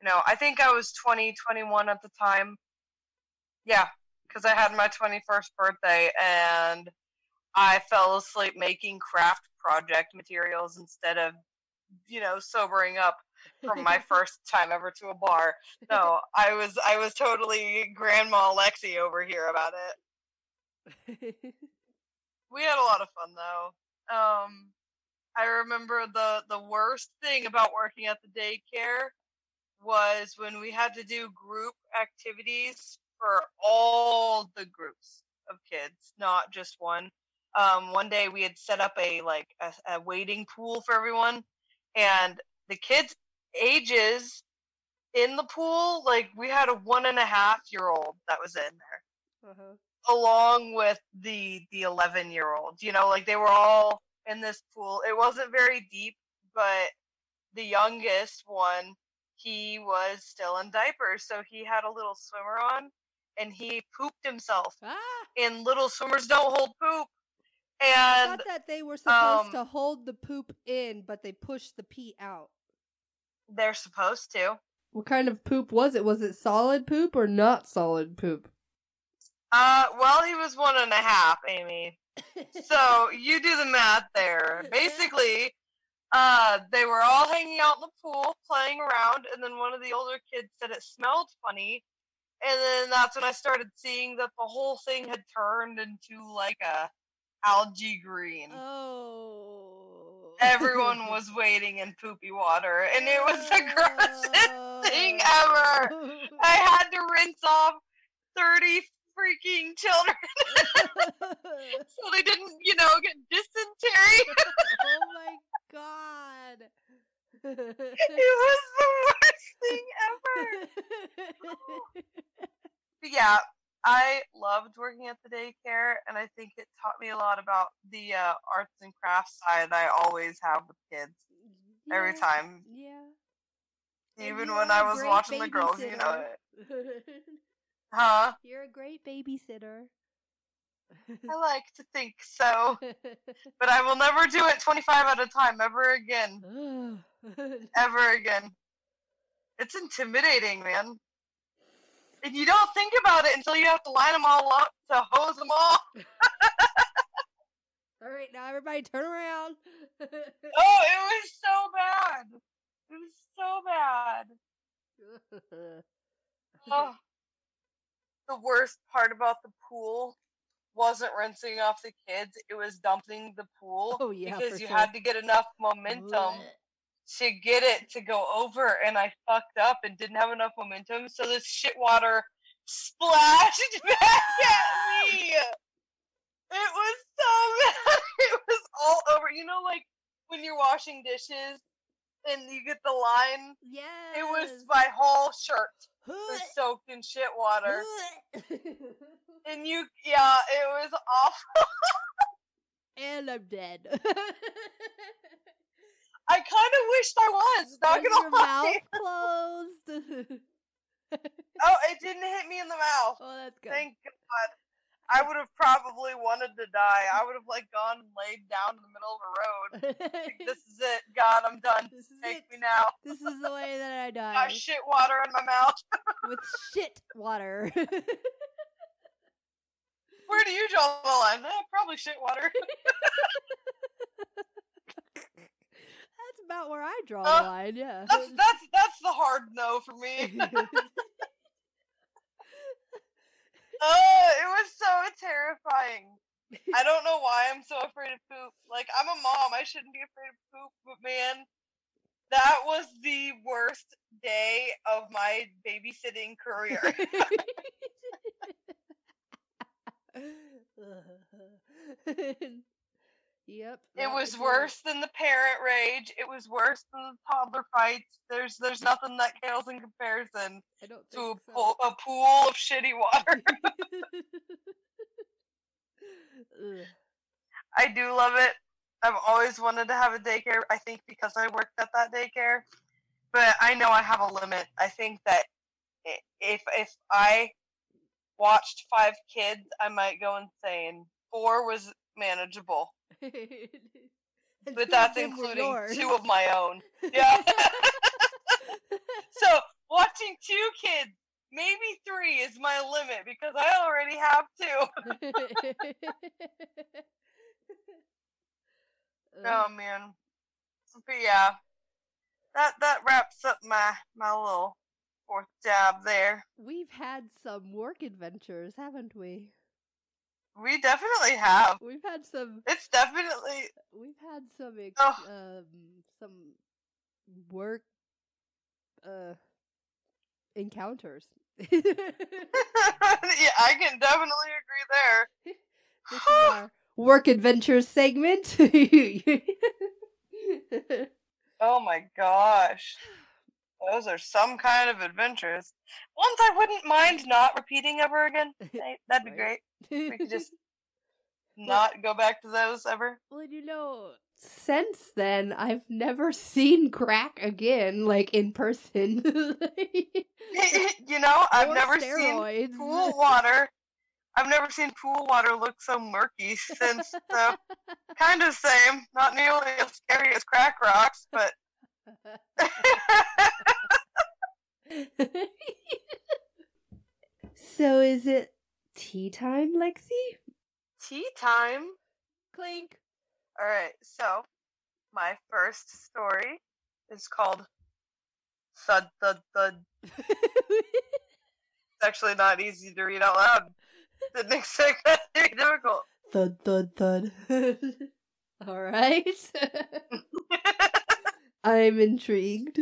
You know, I think I was 20, 21 at the time. Yeah, because I had my 21st birthday, and I fell asleep making craft project materials instead of, you know, sobering up from my first time ever to a bar. No, I was totally Grandma Lexi over here about it. We had a lot of fun, though. I remember the worst thing about working at the daycare was when we had to do group activities for all the groups of kids, not just one. One day we had set up a wading pool for everyone, and the kids' ages in the pool, like, we had a 1.5-year-old that was in there, along with the 11-year-old. You know, like, they were all in this pool. It wasn't very deep, but the youngest one, he was still in diapers, so he had a little swimmer on, and he pooped himself. Ah! And little swimmers don't hold poop. And I thought that they were supposed to hold the poop in, but they pushed the pee out. They're supposed to. What kind of poop was it? Was it solid poop or not solid poop? Well, he was 1.5, Amy. So you do the math there. Basically, They were all hanging out in the pool, playing around, and then one of the older kids said it smelled funny. And then that's when I started seeing that the whole thing had turned into, like, a algae green. Oh. Everyone was wading in poopy water, and it was the grossest thing ever. I had to rinse off 30 freaking children so they didn't, you know, get dysentery. Oh, my God. It was the worst thing ever. But yeah, I loved working at the daycare, and I think it taught me a lot about the arts and crafts side I always have with kids. Yeah, every time. Yeah. Even when I was watching the girls, you know it. Huh? You're a great babysitter. I like to think so. But I will never do it 25 at a time ever again. Ever again. It's intimidating, man. And you don't think about it until you have to line them all up to hose them all. All right, now everybody turn around. Oh, it was so bad. It was so bad. Oh, the worst part about the pool wasn't rinsing off the kids. It was dumping the pool. Oh, yeah, because you had to get enough momentum to get it to go over, and I fucked up and didn't have enough momentum, so this shit water splashed back at me. It was so bad. It was all over. You know, like when you're washing dishes and you get the line? Yeah. It was my whole shirt was soaked in shit water. And you, yeah, it was awful. And I'm dead. I kind of wished I was. Not was gonna your lie. Mouth closed? Oh, it didn't hit me in the mouth. Oh, that's good. Thank God. I would have probably wanted to die. I would have like gone and laid down in the middle of the road. Like, this is it, God. I'm done. This is Take it. Me now. This is the way that I die. Got shit water in my mouth. With shit water. Where do you draw the line? Probably shit water. That's about where I draw the line, yeah. That's the hard no for me. It was so terrifying. I don't know why I'm so afraid of poop. Like, I'm a mom. I shouldn't be afraid of poop, but man, that was the worst day of my babysitting career. Yep. It was worse than the parent rage. It was worse than the toddler fights. There's nothing that pales in comparison to a pool of shitty water. I do love it. I've always wanted to have a daycare, I think because I worked at that daycare. But I know I have a limit. I think that if I watched 5 kids, I might go insane. 4 was manageable. But that's including 2 of my own. Yeah. So watching 2 kids, maybe 3 is my limit because I already have 2. Oh man. But yeah. That wraps up my little 4th job there. We've had some work adventures, haven't we? We definitely have. We've had some. It's definitely. We've had some some work encounters. Yeah, I can definitely agree there. This is our work adventures segment. Oh my gosh. Those are some kind of adventures. Ones I wouldn't mind not repeating ever again. That'd be great. We could just not go back to those ever. Well, you know, since then, I've never seen crack again, like, in person. You know, I've never seen pool water. I've never seen pool water look so murky since, so kind of same. Not nearly as scary as crack rocks, but So is it tea time, Lexi? Tea time? Clink. Alright, so My first story is called Thud Thud Thud. It's actually not easy to read out loud. The next segment is very difficult. Thud Thud Thud. All right. I'm intrigued.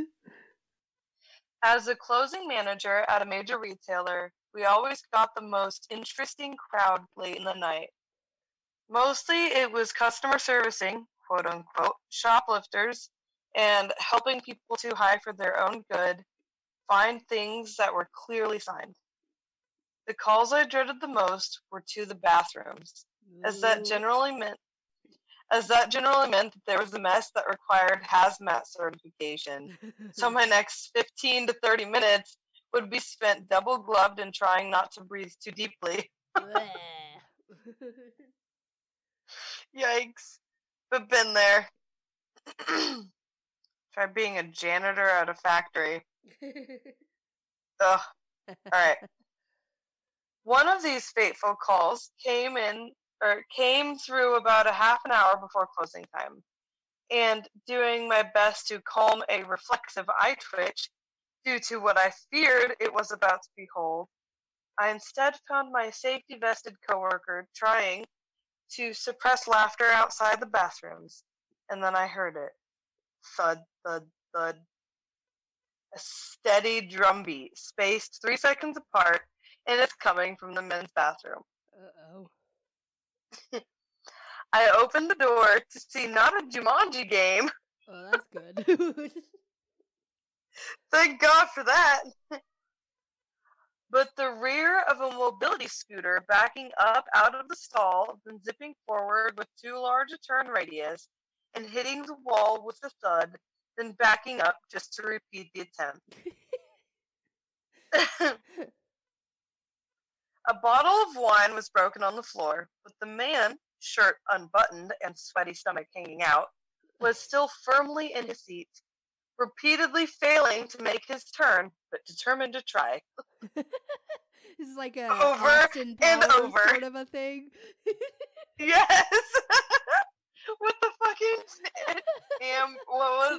As a closing manager at a major retailer, we always got the most interesting crowd late in the night. Mostly it was customer servicing, quote unquote, shoplifters, and helping people too high for their own good find things that were clearly signed. The calls I dreaded the most were to the bathrooms, as that generally meant that there was a mess that required hazmat certification. So my next 15 to 30 minutes would be spent double-gloved and trying not to breathe too deeply. Yikes. But been there. Try being a janitor at a factory. Ugh. Alright. One of these fateful calls came through about a half an hour before closing time. And doing my best to calm a reflexive eye twitch due to what I feared it was about to behold, I instead found my safety-vested coworker trying to suppress laughter outside the bathrooms, and then I heard it. Thud, thud, thud. A steady drumbeat, spaced 3 seconds apart, and it's coming from the men's bathroom. Uh-oh. I opened the door to see not a Jumanji game. Oh, that's good. Thank God for that. But the rear of a mobility scooter backing up out of the stall, then zipping forward with too large a turn radius, and hitting the wall with a thud, then backing up just to repeat the attempt. A bottle of wine was broken on the floor, but the man, shirt unbuttoned and sweaty stomach hanging out, was still firmly in his seat, repeatedly failing to make his turn, but determined to try. This is like a Austin Powers and over sort of a thing. Yes. With the fucking what was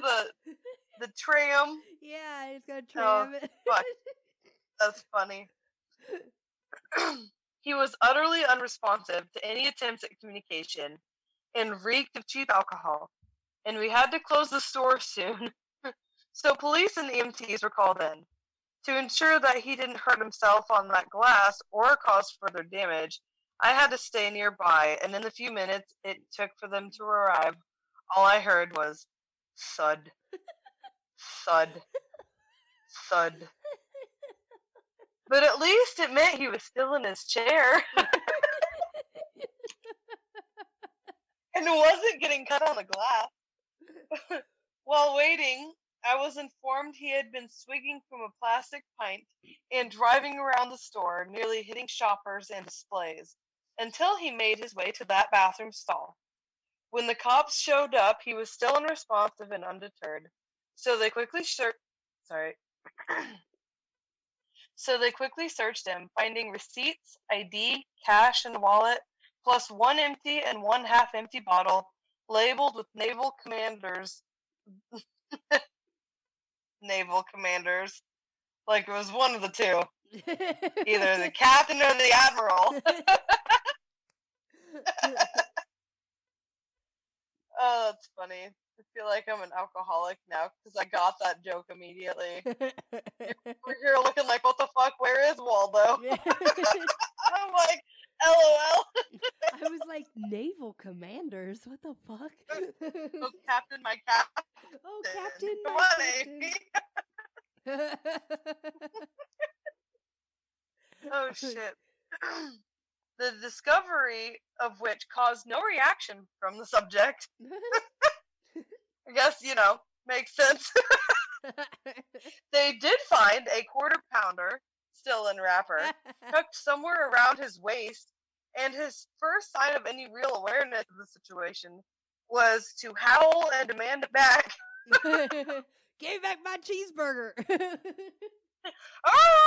the tram? Yeah, he's got a tram. Oh, fuck. That's funny. He was utterly unresponsive to any attempts at communication and reeked of cheap alcohol, and we had to close the store soon. So police and EMTs were called in. To ensure that he didn't hurt himself on that glass or cause further damage, I had to stay nearby, and in the few minutes it took for them to arrive, all I heard was thud, thud, thud. But at least it meant he was still in his chair. And wasn't getting cut on the glass. While waiting, I was informed he had been swigging from a plastic pint and driving around the store, nearly hitting shoppers and displays, until he made his way to that bathroom stall. When the cops showed up, he was still unresponsive and undeterred. So they quickly searched him, finding receipts, ID, cash, and wallet, plus one empty and one half-empty bottle, labeled with Naval Commanders. Like, it was one of the two. Either the captain or the admiral. Oh, that's funny. I feel like I'm an alcoholic now because I got that joke immediately. We're here looking like, what the fuck? Where is Waldo? I'm like, LOL. I was like, Naval Commanders? What the fuck? Oh, Captain, my cap. Oh, Captain, my Captain. Oh, shit. The discovery of which caused no reaction from the subject. I guess, makes sense. They did find a quarter pounder, still in wrapper, tucked somewhere around his waist, and his first sign of any real awareness of the situation was to howl and demand it back. Give back my cheeseburger! Oh!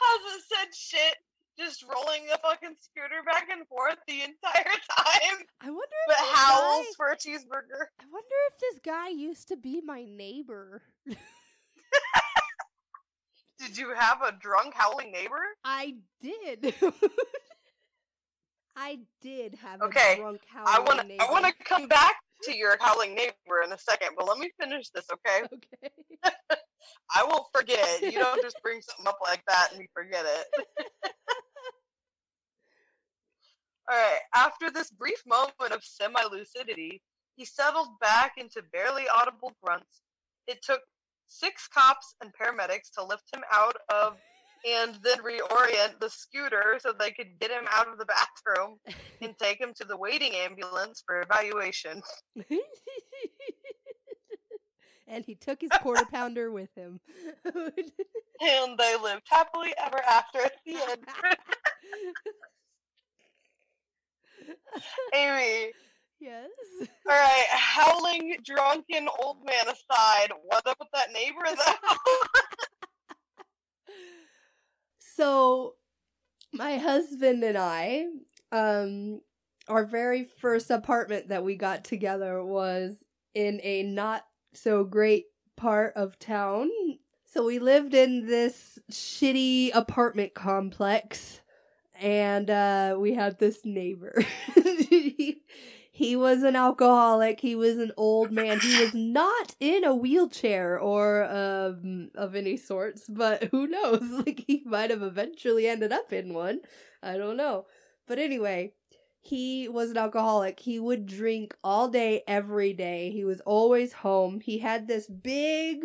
Hasn't said shit just rolling the fucking scooter back and forth the entire time. I wonder if howls for a cheeseburger. I wonder if this guy used to be my neighbor. Did you have a drunk howling neighbor? I did. I did have a drunk howling neighbor. I want to come back to your howling neighbor in a second, but let me finish this, okay? Okay. I won't forget. You don't just bring something up like that and you forget it. All right. After this brief moment of semi-lucidity, he settled back into barely audible grunts. It took 6 cops and paramedics to lift him out of and then reorient the scooter so they could get him out of the bathroom and take him to the waiting ambulance for evaluation. And he took his quarter pounder with him. And they lived happily ever after at the end. Amy. Yes. All right. Howling, drunken old man aside, what's up with that neighbor though? So, my husband and I, our very first apartment that we got together was in a not so great part of town. So we lived in this shitty apartment complex, and we had this neighbor. He was an alcoholic. He was an old man. He was not in a wheelchair or of any sorts, but who knows? Like, he might have eventually ended up in one. I don't know. But anyway, he was an alcoholic. He would drink all day, every day. He was always home. He had this big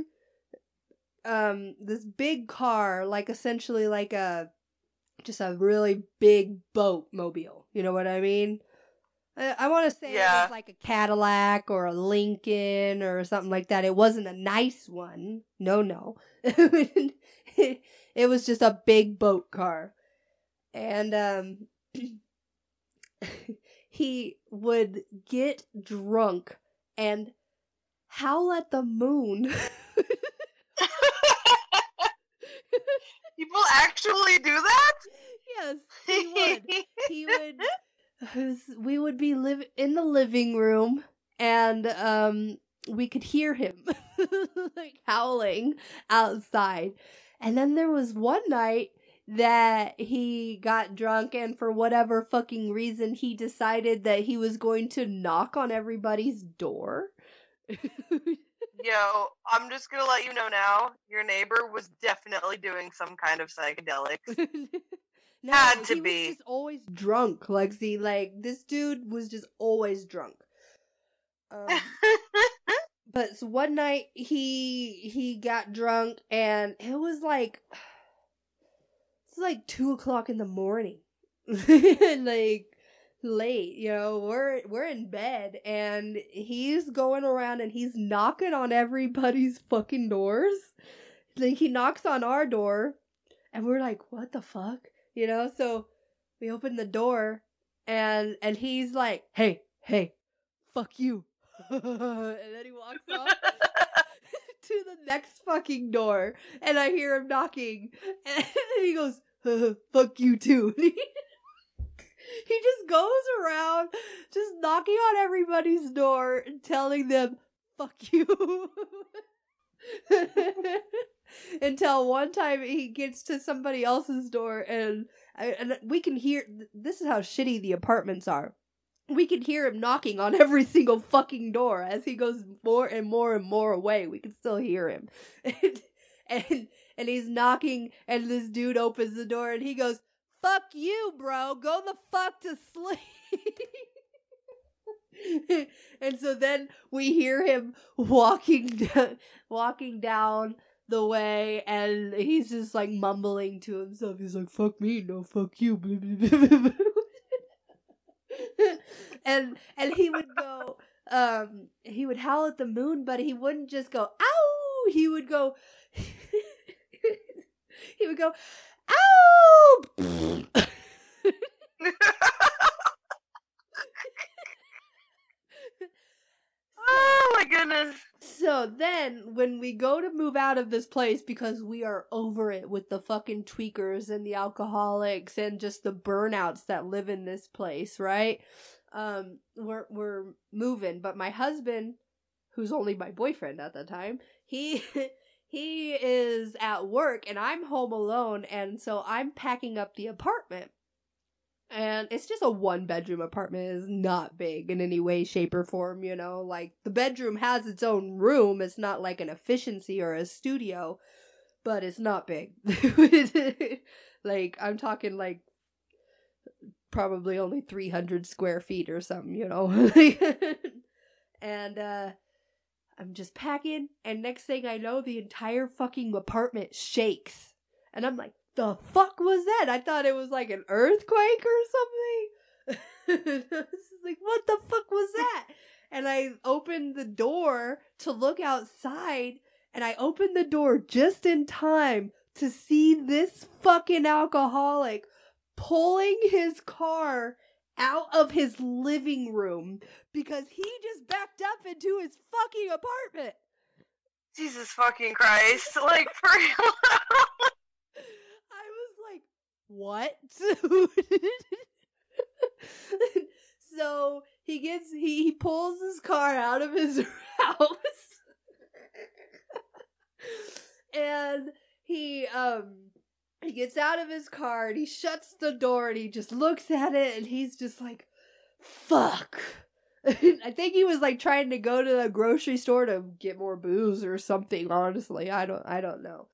car, like essentially like a really big boat mobile. You know what I mean? I want to say it was like a Cadillac or a Lincoln or something like that. It wasn't a nice one. No. It was just a big boat car. And he would get drunk and howl at the moon. People actually do that? Yes, he would. He would... We would be in the living room, and we could hear him like howling outside. And then there was one night that he got drunk, and for whatever fucking reason, he decided that he was going to knock on everybody's door. Yo, I'm just gonna let you know now, your neighbor was definitely doing some kind of psychedelics. No, had to be. He was just always drunk, Lexi. Like, this dude was just always drunk. But so one night he got drunk, and it was like 2:00 in the morning, like late. You know, we're in bed, and he's going around and he's knocking on everybody's fucking doors. Like, he knocks on our door, and we're like, "What the fuck?" You know, so we open the door, and he's like, hey, fuck you. And then he walks off to the next fucking door, and I hear him knocking, and he goes, fuck you too. He just goes around, just knocking on everybody's door and telling them, fuck you. Until one time he gets to somebody else's door, and we can hear, this is how shitty the apartments are, we can hear him knocking on every single fucking door as he goes more and more and more away. We can still hear him. and he's knocking, and this dude opens the door, and he goes, fuck you, bro, go the fuck to sleep. And so then we hear him walking down the way, and he's just like mumbling to himself. He's like, fuck me, no, fuck you. and he would go, he would howl at the moon, but he wouldn't just go, ow! He would go, ow! Oh my goodness. So then when we go to move out of this place because we are over it with the fucking tweakers and the alcoholics and just the burnouts that live in this place, right? We're moving, but my husband, who's only my boyfriend at the time, he is at work and I'm home alone, and so I'm packing up the apartment. And it's just a one-bedroom apartment. It's not big in any way, shape, or form, you know? Like, the bedroom has its own room. It's not like an efficiency or a studio, but it's not big. Like, I'm talking, like, probably only 300 square feet or something, you know? And, I'm just packing, and next thing I know, the entire fucking apartment shakes. And I'm like, the fuck was that? I thought it was like an earthquake or something. Like, what the fuck was that? And I opened the door to look outside, and I opened the door just in time to see this fucking alcoholic pulling his car out of his living room because he just backed up into his fucking apartment. Jesus fucking Christ. Like, for real. What? So he pulls his car out of his house and he gets out of his car and he shuts the door and he just looks at it and he's just like, fuck. I think he was like trying to go to the grocery store to get more booze or something, honestly. I don't know.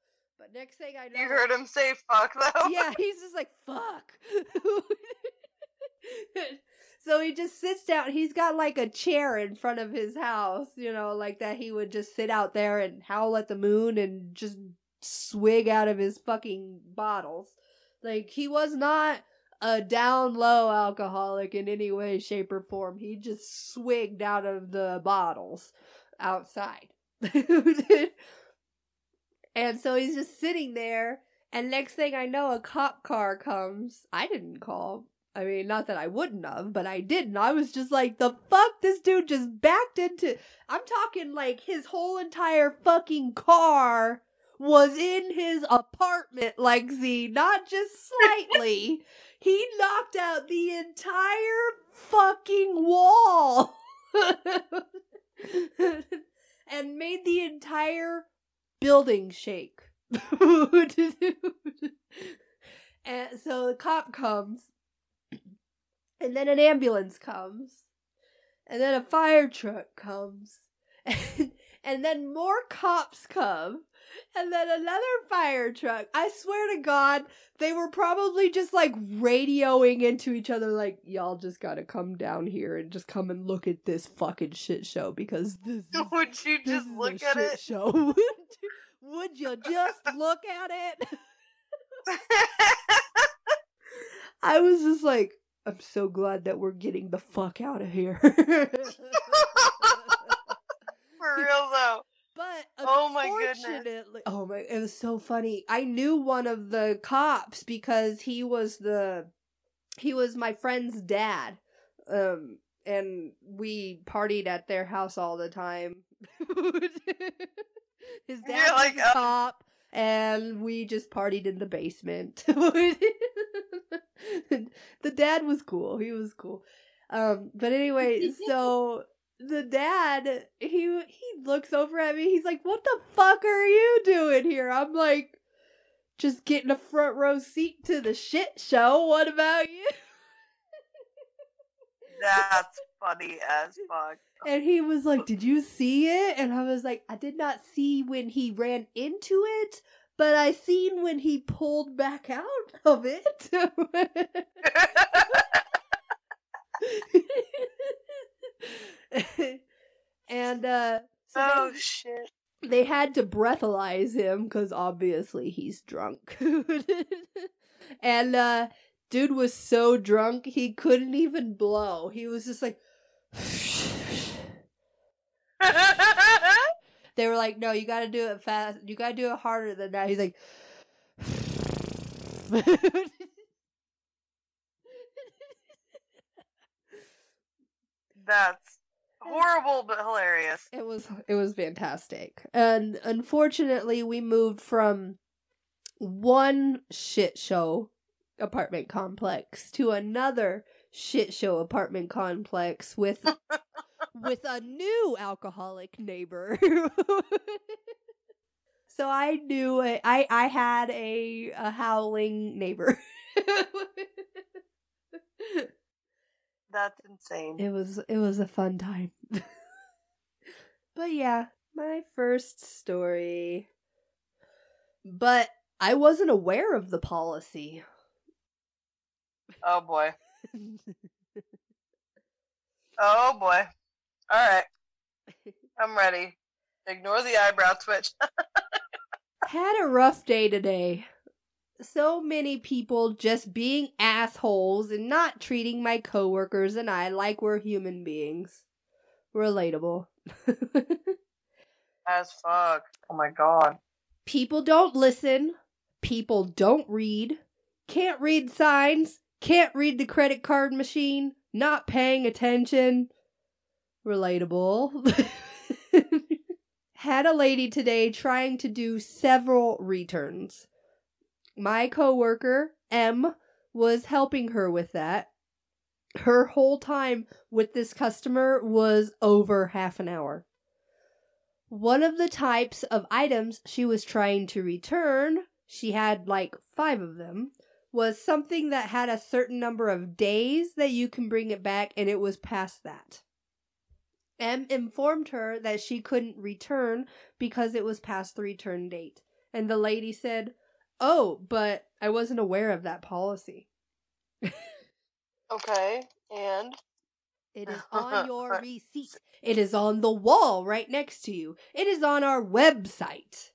Next thing I know, you heard him say fuck though. Yeah, he's just like fuck. So he just sits down. He's got like a chair in front of his house, you know, like that he would just sit out there and howl at the moon and just swig out of his fucking bottles. Like, he was not a down low alcoholic in any way, shape, or form. He just swigged out of the bottles outside. And so he's just sitting there, and next thing I know, a cop car comes. I didn't call. I mean, not that I wouldn't have, but I didn't. I was just like, the fuck? This dude just backed into... I'm talking like his whole entire fucking car was in his apartment, Lexi. Not just slightly. He knocked out the entire fucking wall. And made the entire... building shake. And so the cop comes, and then an ambulance comes, and then a fire truck comes, and then more cops come, and then another fire truck. I swear to God, they were probably just like radioing into each other like, y'all just gotta come down here and just come and look at this fucking shit show because Would you just look at it? I was just like, I'm so glad that we're getting the fuck out of here. For real though. But unfortunately, it was so funny. I knew one of the cops because he was my friend's dad, and we partied at their house all the time. His dad was a cop, and we just partied in the basement. The dad was cool. He was cool, but anyway, so. The dad, he looks over at me. He's like, what the fuck are you doing here? I'm like, just getting a front row seat to the shit show. What about you? That's funny as fuck. And he was like, did you see it? And I was like, I did not see when he ran into it, but I seen when he pulled back out of it. And so oh shit! They had to breathalyze him because obviously he's drunk. And dude was so drunk he couldn't even blow. He was just like, they were like, "No, you got to do it fast. You got to do it harder than that." He's like, "That's." horrible but hilarious. It was fantastic. And unfortunately, we moved from one shit show apartment complex to another shit show apartment complex with a new alcoholic neighbor. So I knew I had a howling neighbor. That's insane. It was a fun time. But yeah, my first story. But I wasn't aware of the policy. Oh boy. Oh boy. All right. I'm ready. Ignore the eyebrow twitch. Had a rough day today. So many people just being assholes and not treating my coworkers and I like we're human beings. Relatable. As fuck. Oh my god. People don't listen. People don't read. Can't read signs. Can't read the credit card machine. Not paying attention. Relatable. Had a lady today trying to do several returns. My coworker, M, was helping her with that. Her whole time with this customer was over half an hour. One of the types of items she was trying to return, she had like 5 of them, was something that had a certain number of days that you can bring it back, and it was past that. M informed her that she couldn't return because it was past the return date. And the lady said, "Oh, but I wasn't aware of that policy." Okay, and? It is on your receipt. It is on the wall right next to you. It is on our website.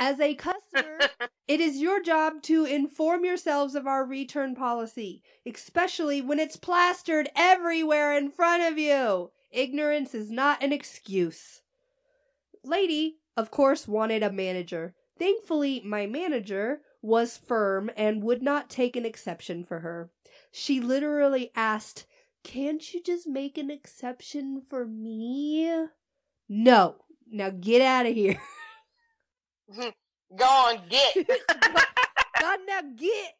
As a customer, it is your job to inform yourselves of our return policy, especially when it's plastered everywhere in front of you. Ignorance is not an excuse. Lady, of course, wanted a manager. Thankfully, my manager was firm and would not take an exception for her. She literally asked, "Can't you just make an exception for me?" No. Now get out of here. Go on, get. God, now get.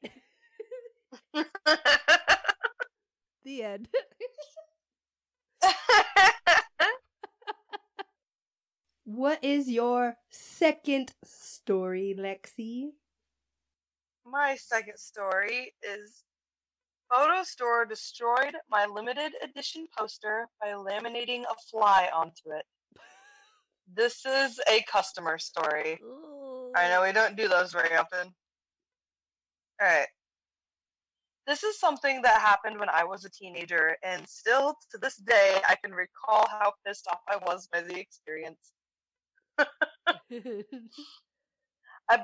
The end. What is your second story, Lexi? My second story is Photo Store destroyed my limited edition poster by laminating a fly onto it. This is a customer story. Ooh. I know we don't do those very often. All right. This is something that happened when I was a teenager, and still to this day, I can recall how pissed off I was by the experience. I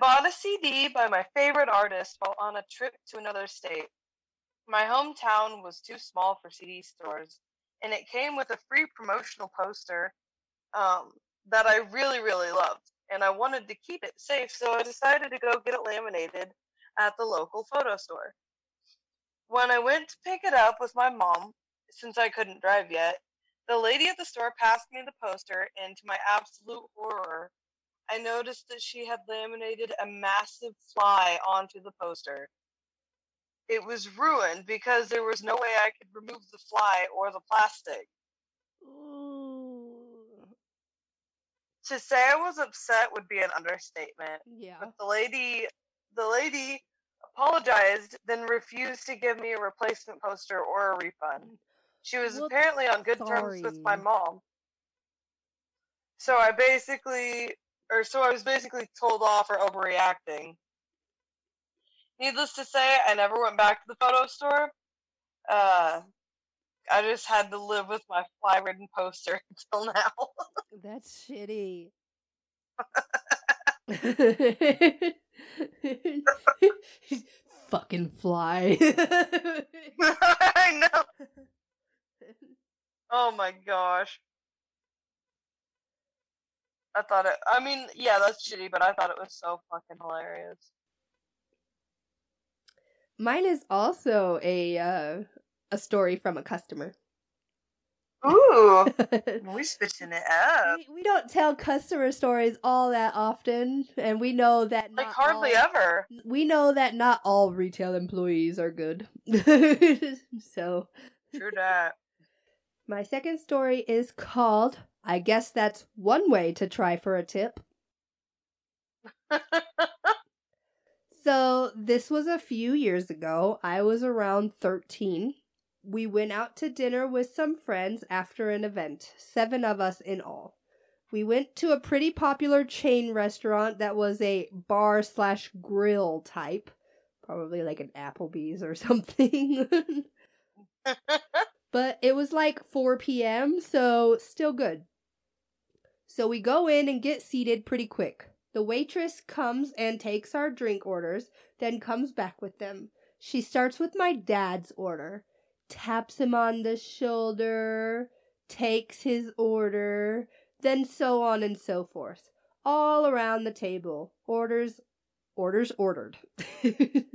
bought a CD by my favorite artist while on a trip to another state. My hometown was too small for CD stores, and it came with a free promotional poster that I really, really loved, and I wanted to keep it safe, so I decided to go get it laminated at the local photo store. When I went to pick it up with my mom, since I couldn't drive yet, the lady at the store passed me the poster, and to my absolute horror, I noticed that she had laminated a massive fly onto the poster. It was ruined because there was no way I could remove the fly or the plastic. Ooh. To say I was upset would be an understatement. Yeah. But the lady apologized, then refused to give me a replacement poster or a refund. She was apparently on good terms with my mom. So I was basically told off for overreacting. Needless to say, I never went back to the photo store. I just had to live with my fly-ridden poster until now. That's shitty. Fucking fly. I know. Oh my gosh. That's shitty, but I thought it was so fucking hilarious. Mine is also a story from a customer. Ooh, we're switching it up. We don't tell customer stories all that often, and we know that not hardly ever. We know that not all retail employees are good. So true that. My second story is called "I Guess That's One Way to Try for a Tip." So this was a few years ago. I was around 13. We went out to dinner with some friends after an event, 7 of us in all. We went to a pretty popular chain restaurant that was a bar/grill type, probably like an Applebee's or something. But it was like 4 p.m., so still good. So we go in and get seated pretty quick. The waitress comes and takes our drink orders, then comes back with them. She starts with my dad's order. Taps him on the shoulder, takes his order, then so on and so forth. All around the table. Orders ordered. Then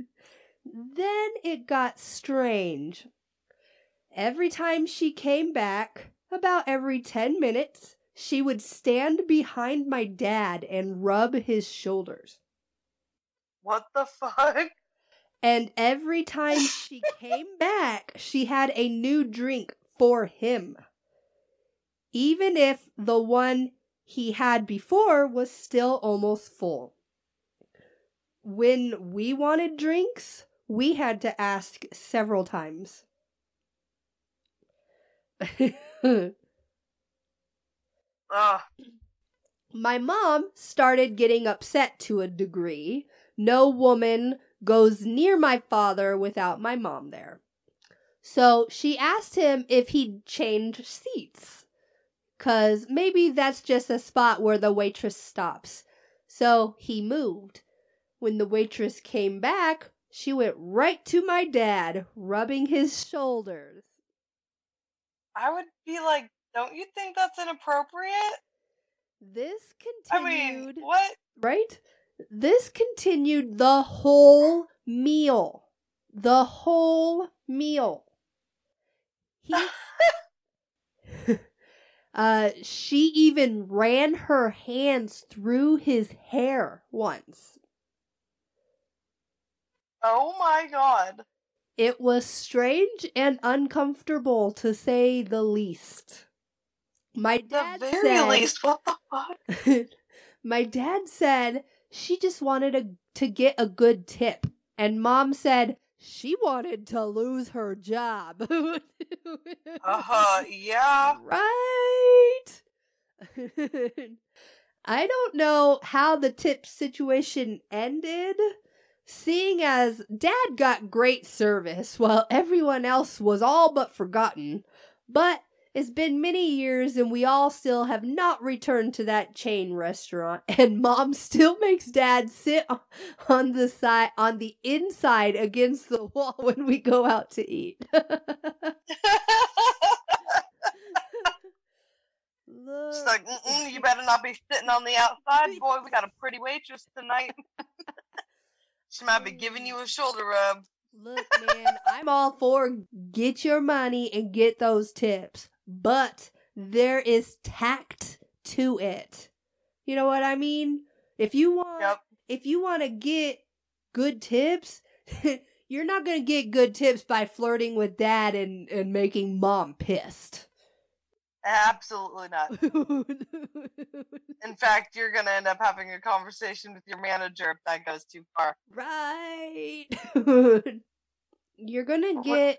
it got strange. Every time she came back, about every 10 minutes, she would stand behind my dad and rub his shoulders. What the fuck? And every time she came back, she had a new drink for him. Even if the one he had before was still almost full. When we wanted drinks, we had to ask several times. My mom started getting upset to a degree. No woman goes near my father without my mom there. So she asked him if he'd change seats. 'Cause maybe that's just a spot where the waitress stops. So he moved. When the waitress came back, she went right to my dad, rubbing his shoulders. I would be like, don't you think that's inappropriate? This continued... I mean, what? Right? This continued the whole meal. The whole meal. She even ran her hands through his hair once. Oh my God. It was strange and uncomfortable, to say the least. My dad said... The very least, what the fuck? My dad said... She just wanted to get a good tip. And Mom said she wanted to lose her job. Yeah. Right? I don't know how the tip situation ended, seeing as Dad got great service while everyone else was all but forgotten. But it's been many years and we all still have not returned to that chain restaurant, and Mom still makes Dad sit on the inside against the wall when we go out to eat. She's like, you better not be sitting on the outside, boy. We got a pretty waitress tonight. She might be giving you a shoulder rub. Look, man, I'm all for get your money and get those tips. But there is tact to it. You know what I mean? If you want to get good tips, you're not going to get good tips by flirting with Dad and making Mom pissed. Absolutely not. In fact, you're going to end up having a conversation with your manager if that goes too far. Right. You're going to get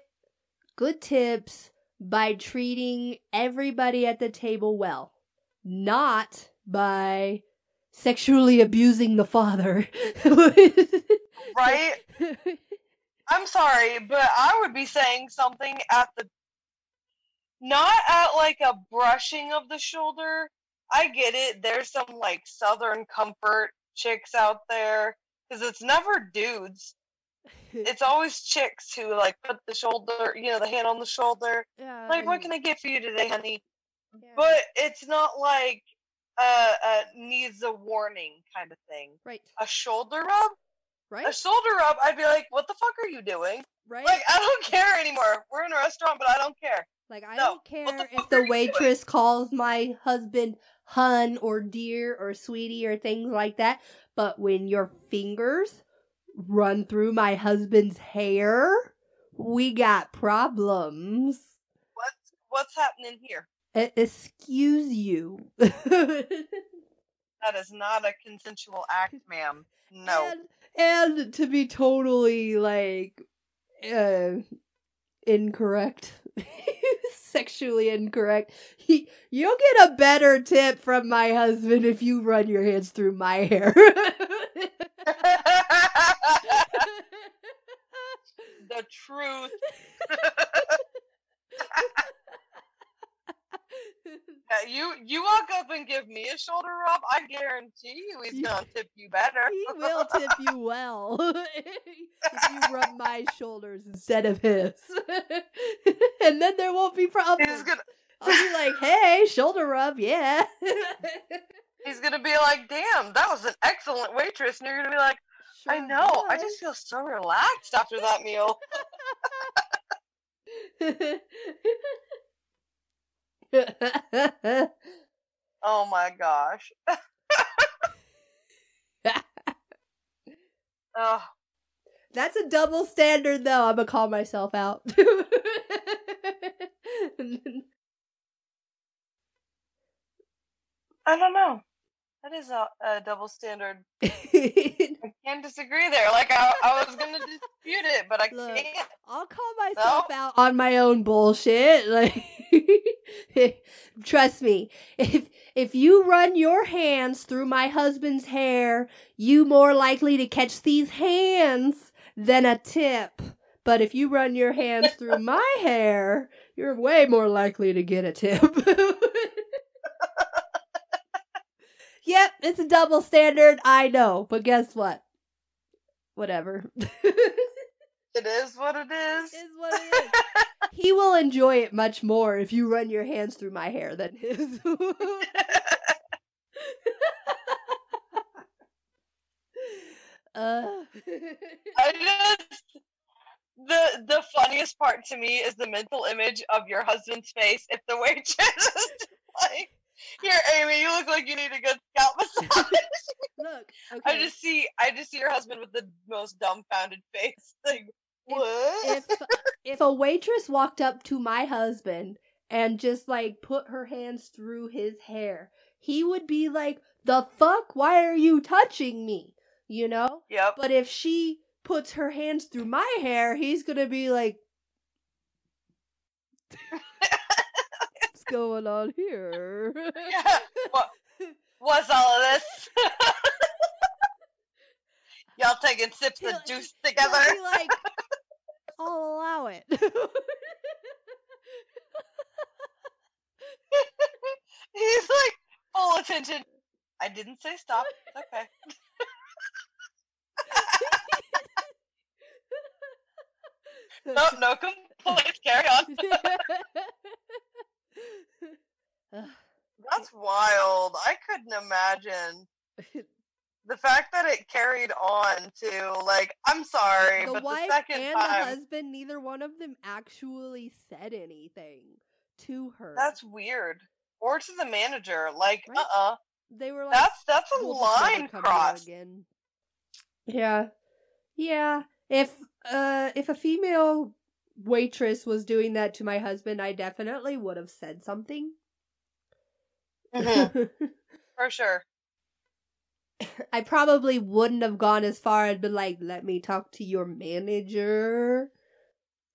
good tips by treating everybody at the table well, not by sexually abusing the father. Right? I'm sorry, but I would be saying something not at like a brushing of the shoulder. I get it. There's some like Southern Comfort chicks out there, because it's never dudes. It's always chicks who like put the shoulder, the hand on the shoulder. Yeah, like, what can I get for you today, honey? Yeah. But it's not like needs a warning kind of thing. Right. A shoulder rub? Right. A shoulder rub, I'd be like, what the fuck are you doing? Right. Like, I don't care anymore. We're in a restaurant, but I don't care. Like, I don't care if the waitress calls my husband hun or dear or sweetie or things like that. But when your fingers run through my husband's hair, we got problems. What's happening here? Excuse you. That is not a consensual act, ma'am. No. And to be totally, like, incorrect, sexually incorrect, you'll get a better tip from my husband if you run your hands through my hair. The truth. You walk up and give me a shoulder rub, I guarantee you he's going to tip you better. He will tip you well if you rub my shoulders instead of his. And then there won't be problems. I'll be like, hey, shoulder rub, yeah. He's going to be like, damn, that was an excellent waitress. And you're going to be like, sure, I know, was. I just feel so relaxed after that meal. Oh my gosh. Oh. That's a double standard though. I'm gonna call myself out. I don't know. That is a double standard. I can't disagree there. Like, I was going to dispute it, but I can't. I'll call myself out on my own bullshit. Like, trust me, if you run your hands through my husband's hair, you more likely to catch these hands than a tip. But if you run your hands through my hair, you're way more likely to get a tip. Yep, it's a double standard, I know, but guess what? Whatever. It is what it is. It is what it is. He will enjoy it much more if you run your hands through my hair than his. The funniest part to me is the mental image of your husband's face if the waitress is like, here, Amy, you look like you need a good scalp massage. Look, okay. I just see your husband with the most dumbfounded face. Like, what? If a waitress walked up to my husband and just, like, put her hands through his hair, he would be like, the fuck? Why are you touching me? You know? Yep. But if she puts her hands through my hair, he's gonna be like... going on here? Yeah. What's all of this? Y'all taking sips of juice together? Like, I'll allow it. He's like, full attention. I didn't say stop. Okay. No complaints. Carry on. That's wild. I couldn't imagine the fact that it carried on too. Like, I'm sorry, but the second time, the wife and the husband, neither one of them actually said anything to her. That's weird, or to the manager. Like, right? They were like, that's a line crossed. Yeah. If a female waitress was doing that to my husband, I definitely would have said something. Mm-hmm. For sure. I probably wouldn't have gone as far and been like, let me talk to your manager.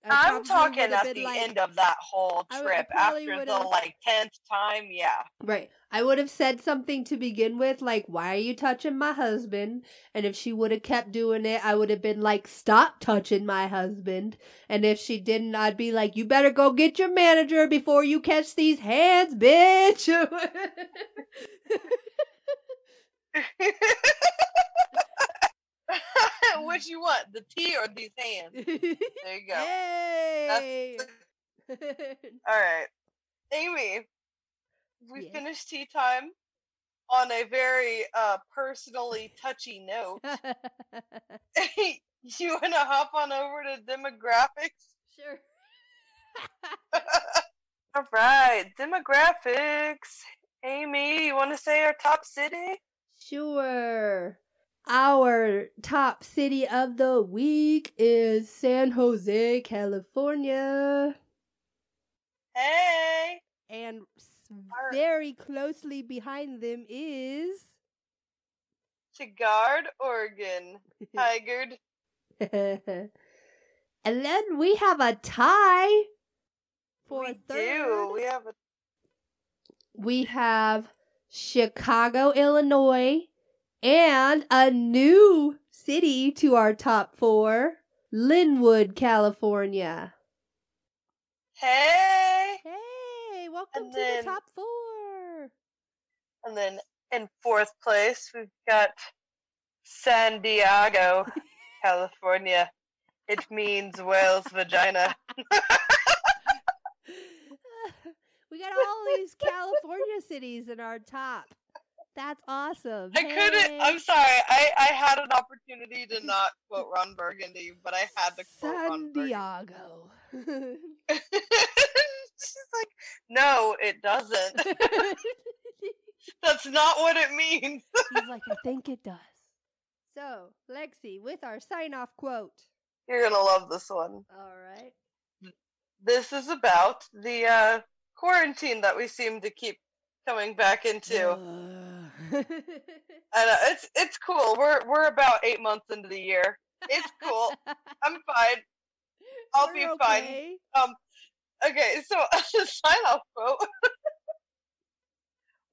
I'm talking at the end of that whole trip after the 10th time. Yeah. Right. I would have said something to begin with, like, why are you touching my husband? And if she would have kept doing it, I would have been like, stop touching my husband. And if she didn't, I'd be like, you better go get your manager before you catch these hands, bitch. What you want, the tea or these hands? There you go. Hey. All right, Amy, we finished tea time on a very personally touchy note. You want to hop on over to demographics? Sure. All right, demographics. Amy, you want to say our top city? Sure. Our top city of the week is San Jose, California. Hey! And very closely behind them is... Tigard, Oregon. Tigard. And then we have a tie for third. We have Chicago, Illinois, and a new city to our top four, Linwood, California. Hey! Hey, welcome to the top four. And then in fourth place, we've got San Diego, California. It means whale's vagina. We got all these California cities in our top. That's awesome. I'm sorry. I had an opportunity to not quote Ron Burgundy, but I had to quote Ron Burgundy. San Diego. She's like, no, it doesn't. That's not what it means. He's like, I think it does. So, Lexi, with our sign-off quote. You're going to love this one. All right. This is about the quarantine that we seem to keep coming back into. And it's cool. We're about 8 months into the year. It's cool. I'm fine. I'll be okay. Fine. Okay, so the sign-off quote.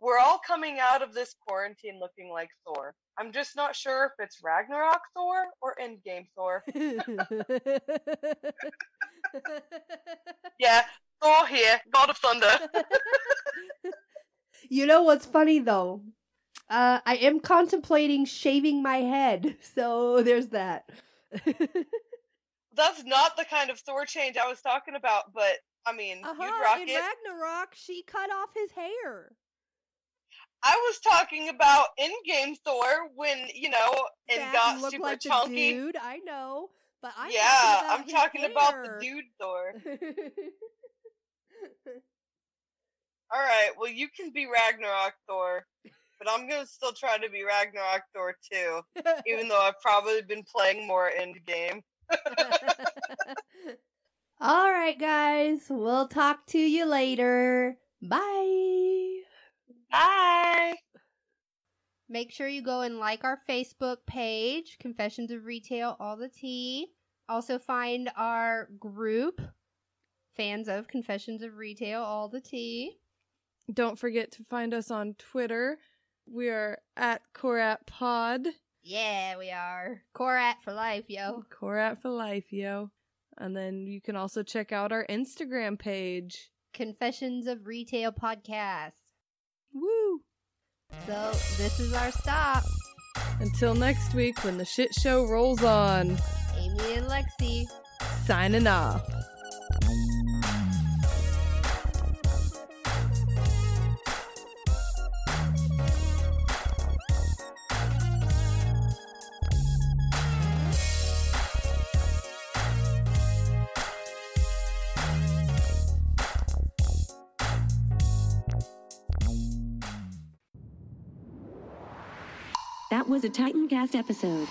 We're all coming out of this quarantine looking like Thor. I'm just not sure if it's Ragnarok Thor or Endgame Thor. Yeah, Thor here, God of Thunder. You know what's funny, though? I am contemplating shaving my head, so there's that. That's not the kind of Thor change I was talking about, but, I mean, you'd rock it. In Ragnarok, she cut off his hair. I was talking about in-game Thor when, you know, and that got super like chunky. Dude, I know, but I'm talking about the dude Thor. All right, well, you can be Ragnarok Thor, but I'm gonna still try to be Ragnarok Thor too, even though I've probably been playing more in-game. All right, guys, we'll talk to you later. Bye. Bye! Make sure you go and like our Facebook page, Confessions of Retail, all the tea. Also find our group, Fans of Confessions of Retail, all the tea. Don't forget to find us on Twitter. We are at CoratPod. Yeah, we are. Corat for life, yo. Corat for life, yo. And then you can also check out our Instagram page. Confessions of Retail Podcast. Woo! So, this is our stop. Until next week when the shit show rolls on. Amy and Lexi. Signing off. That was a Titancast episode.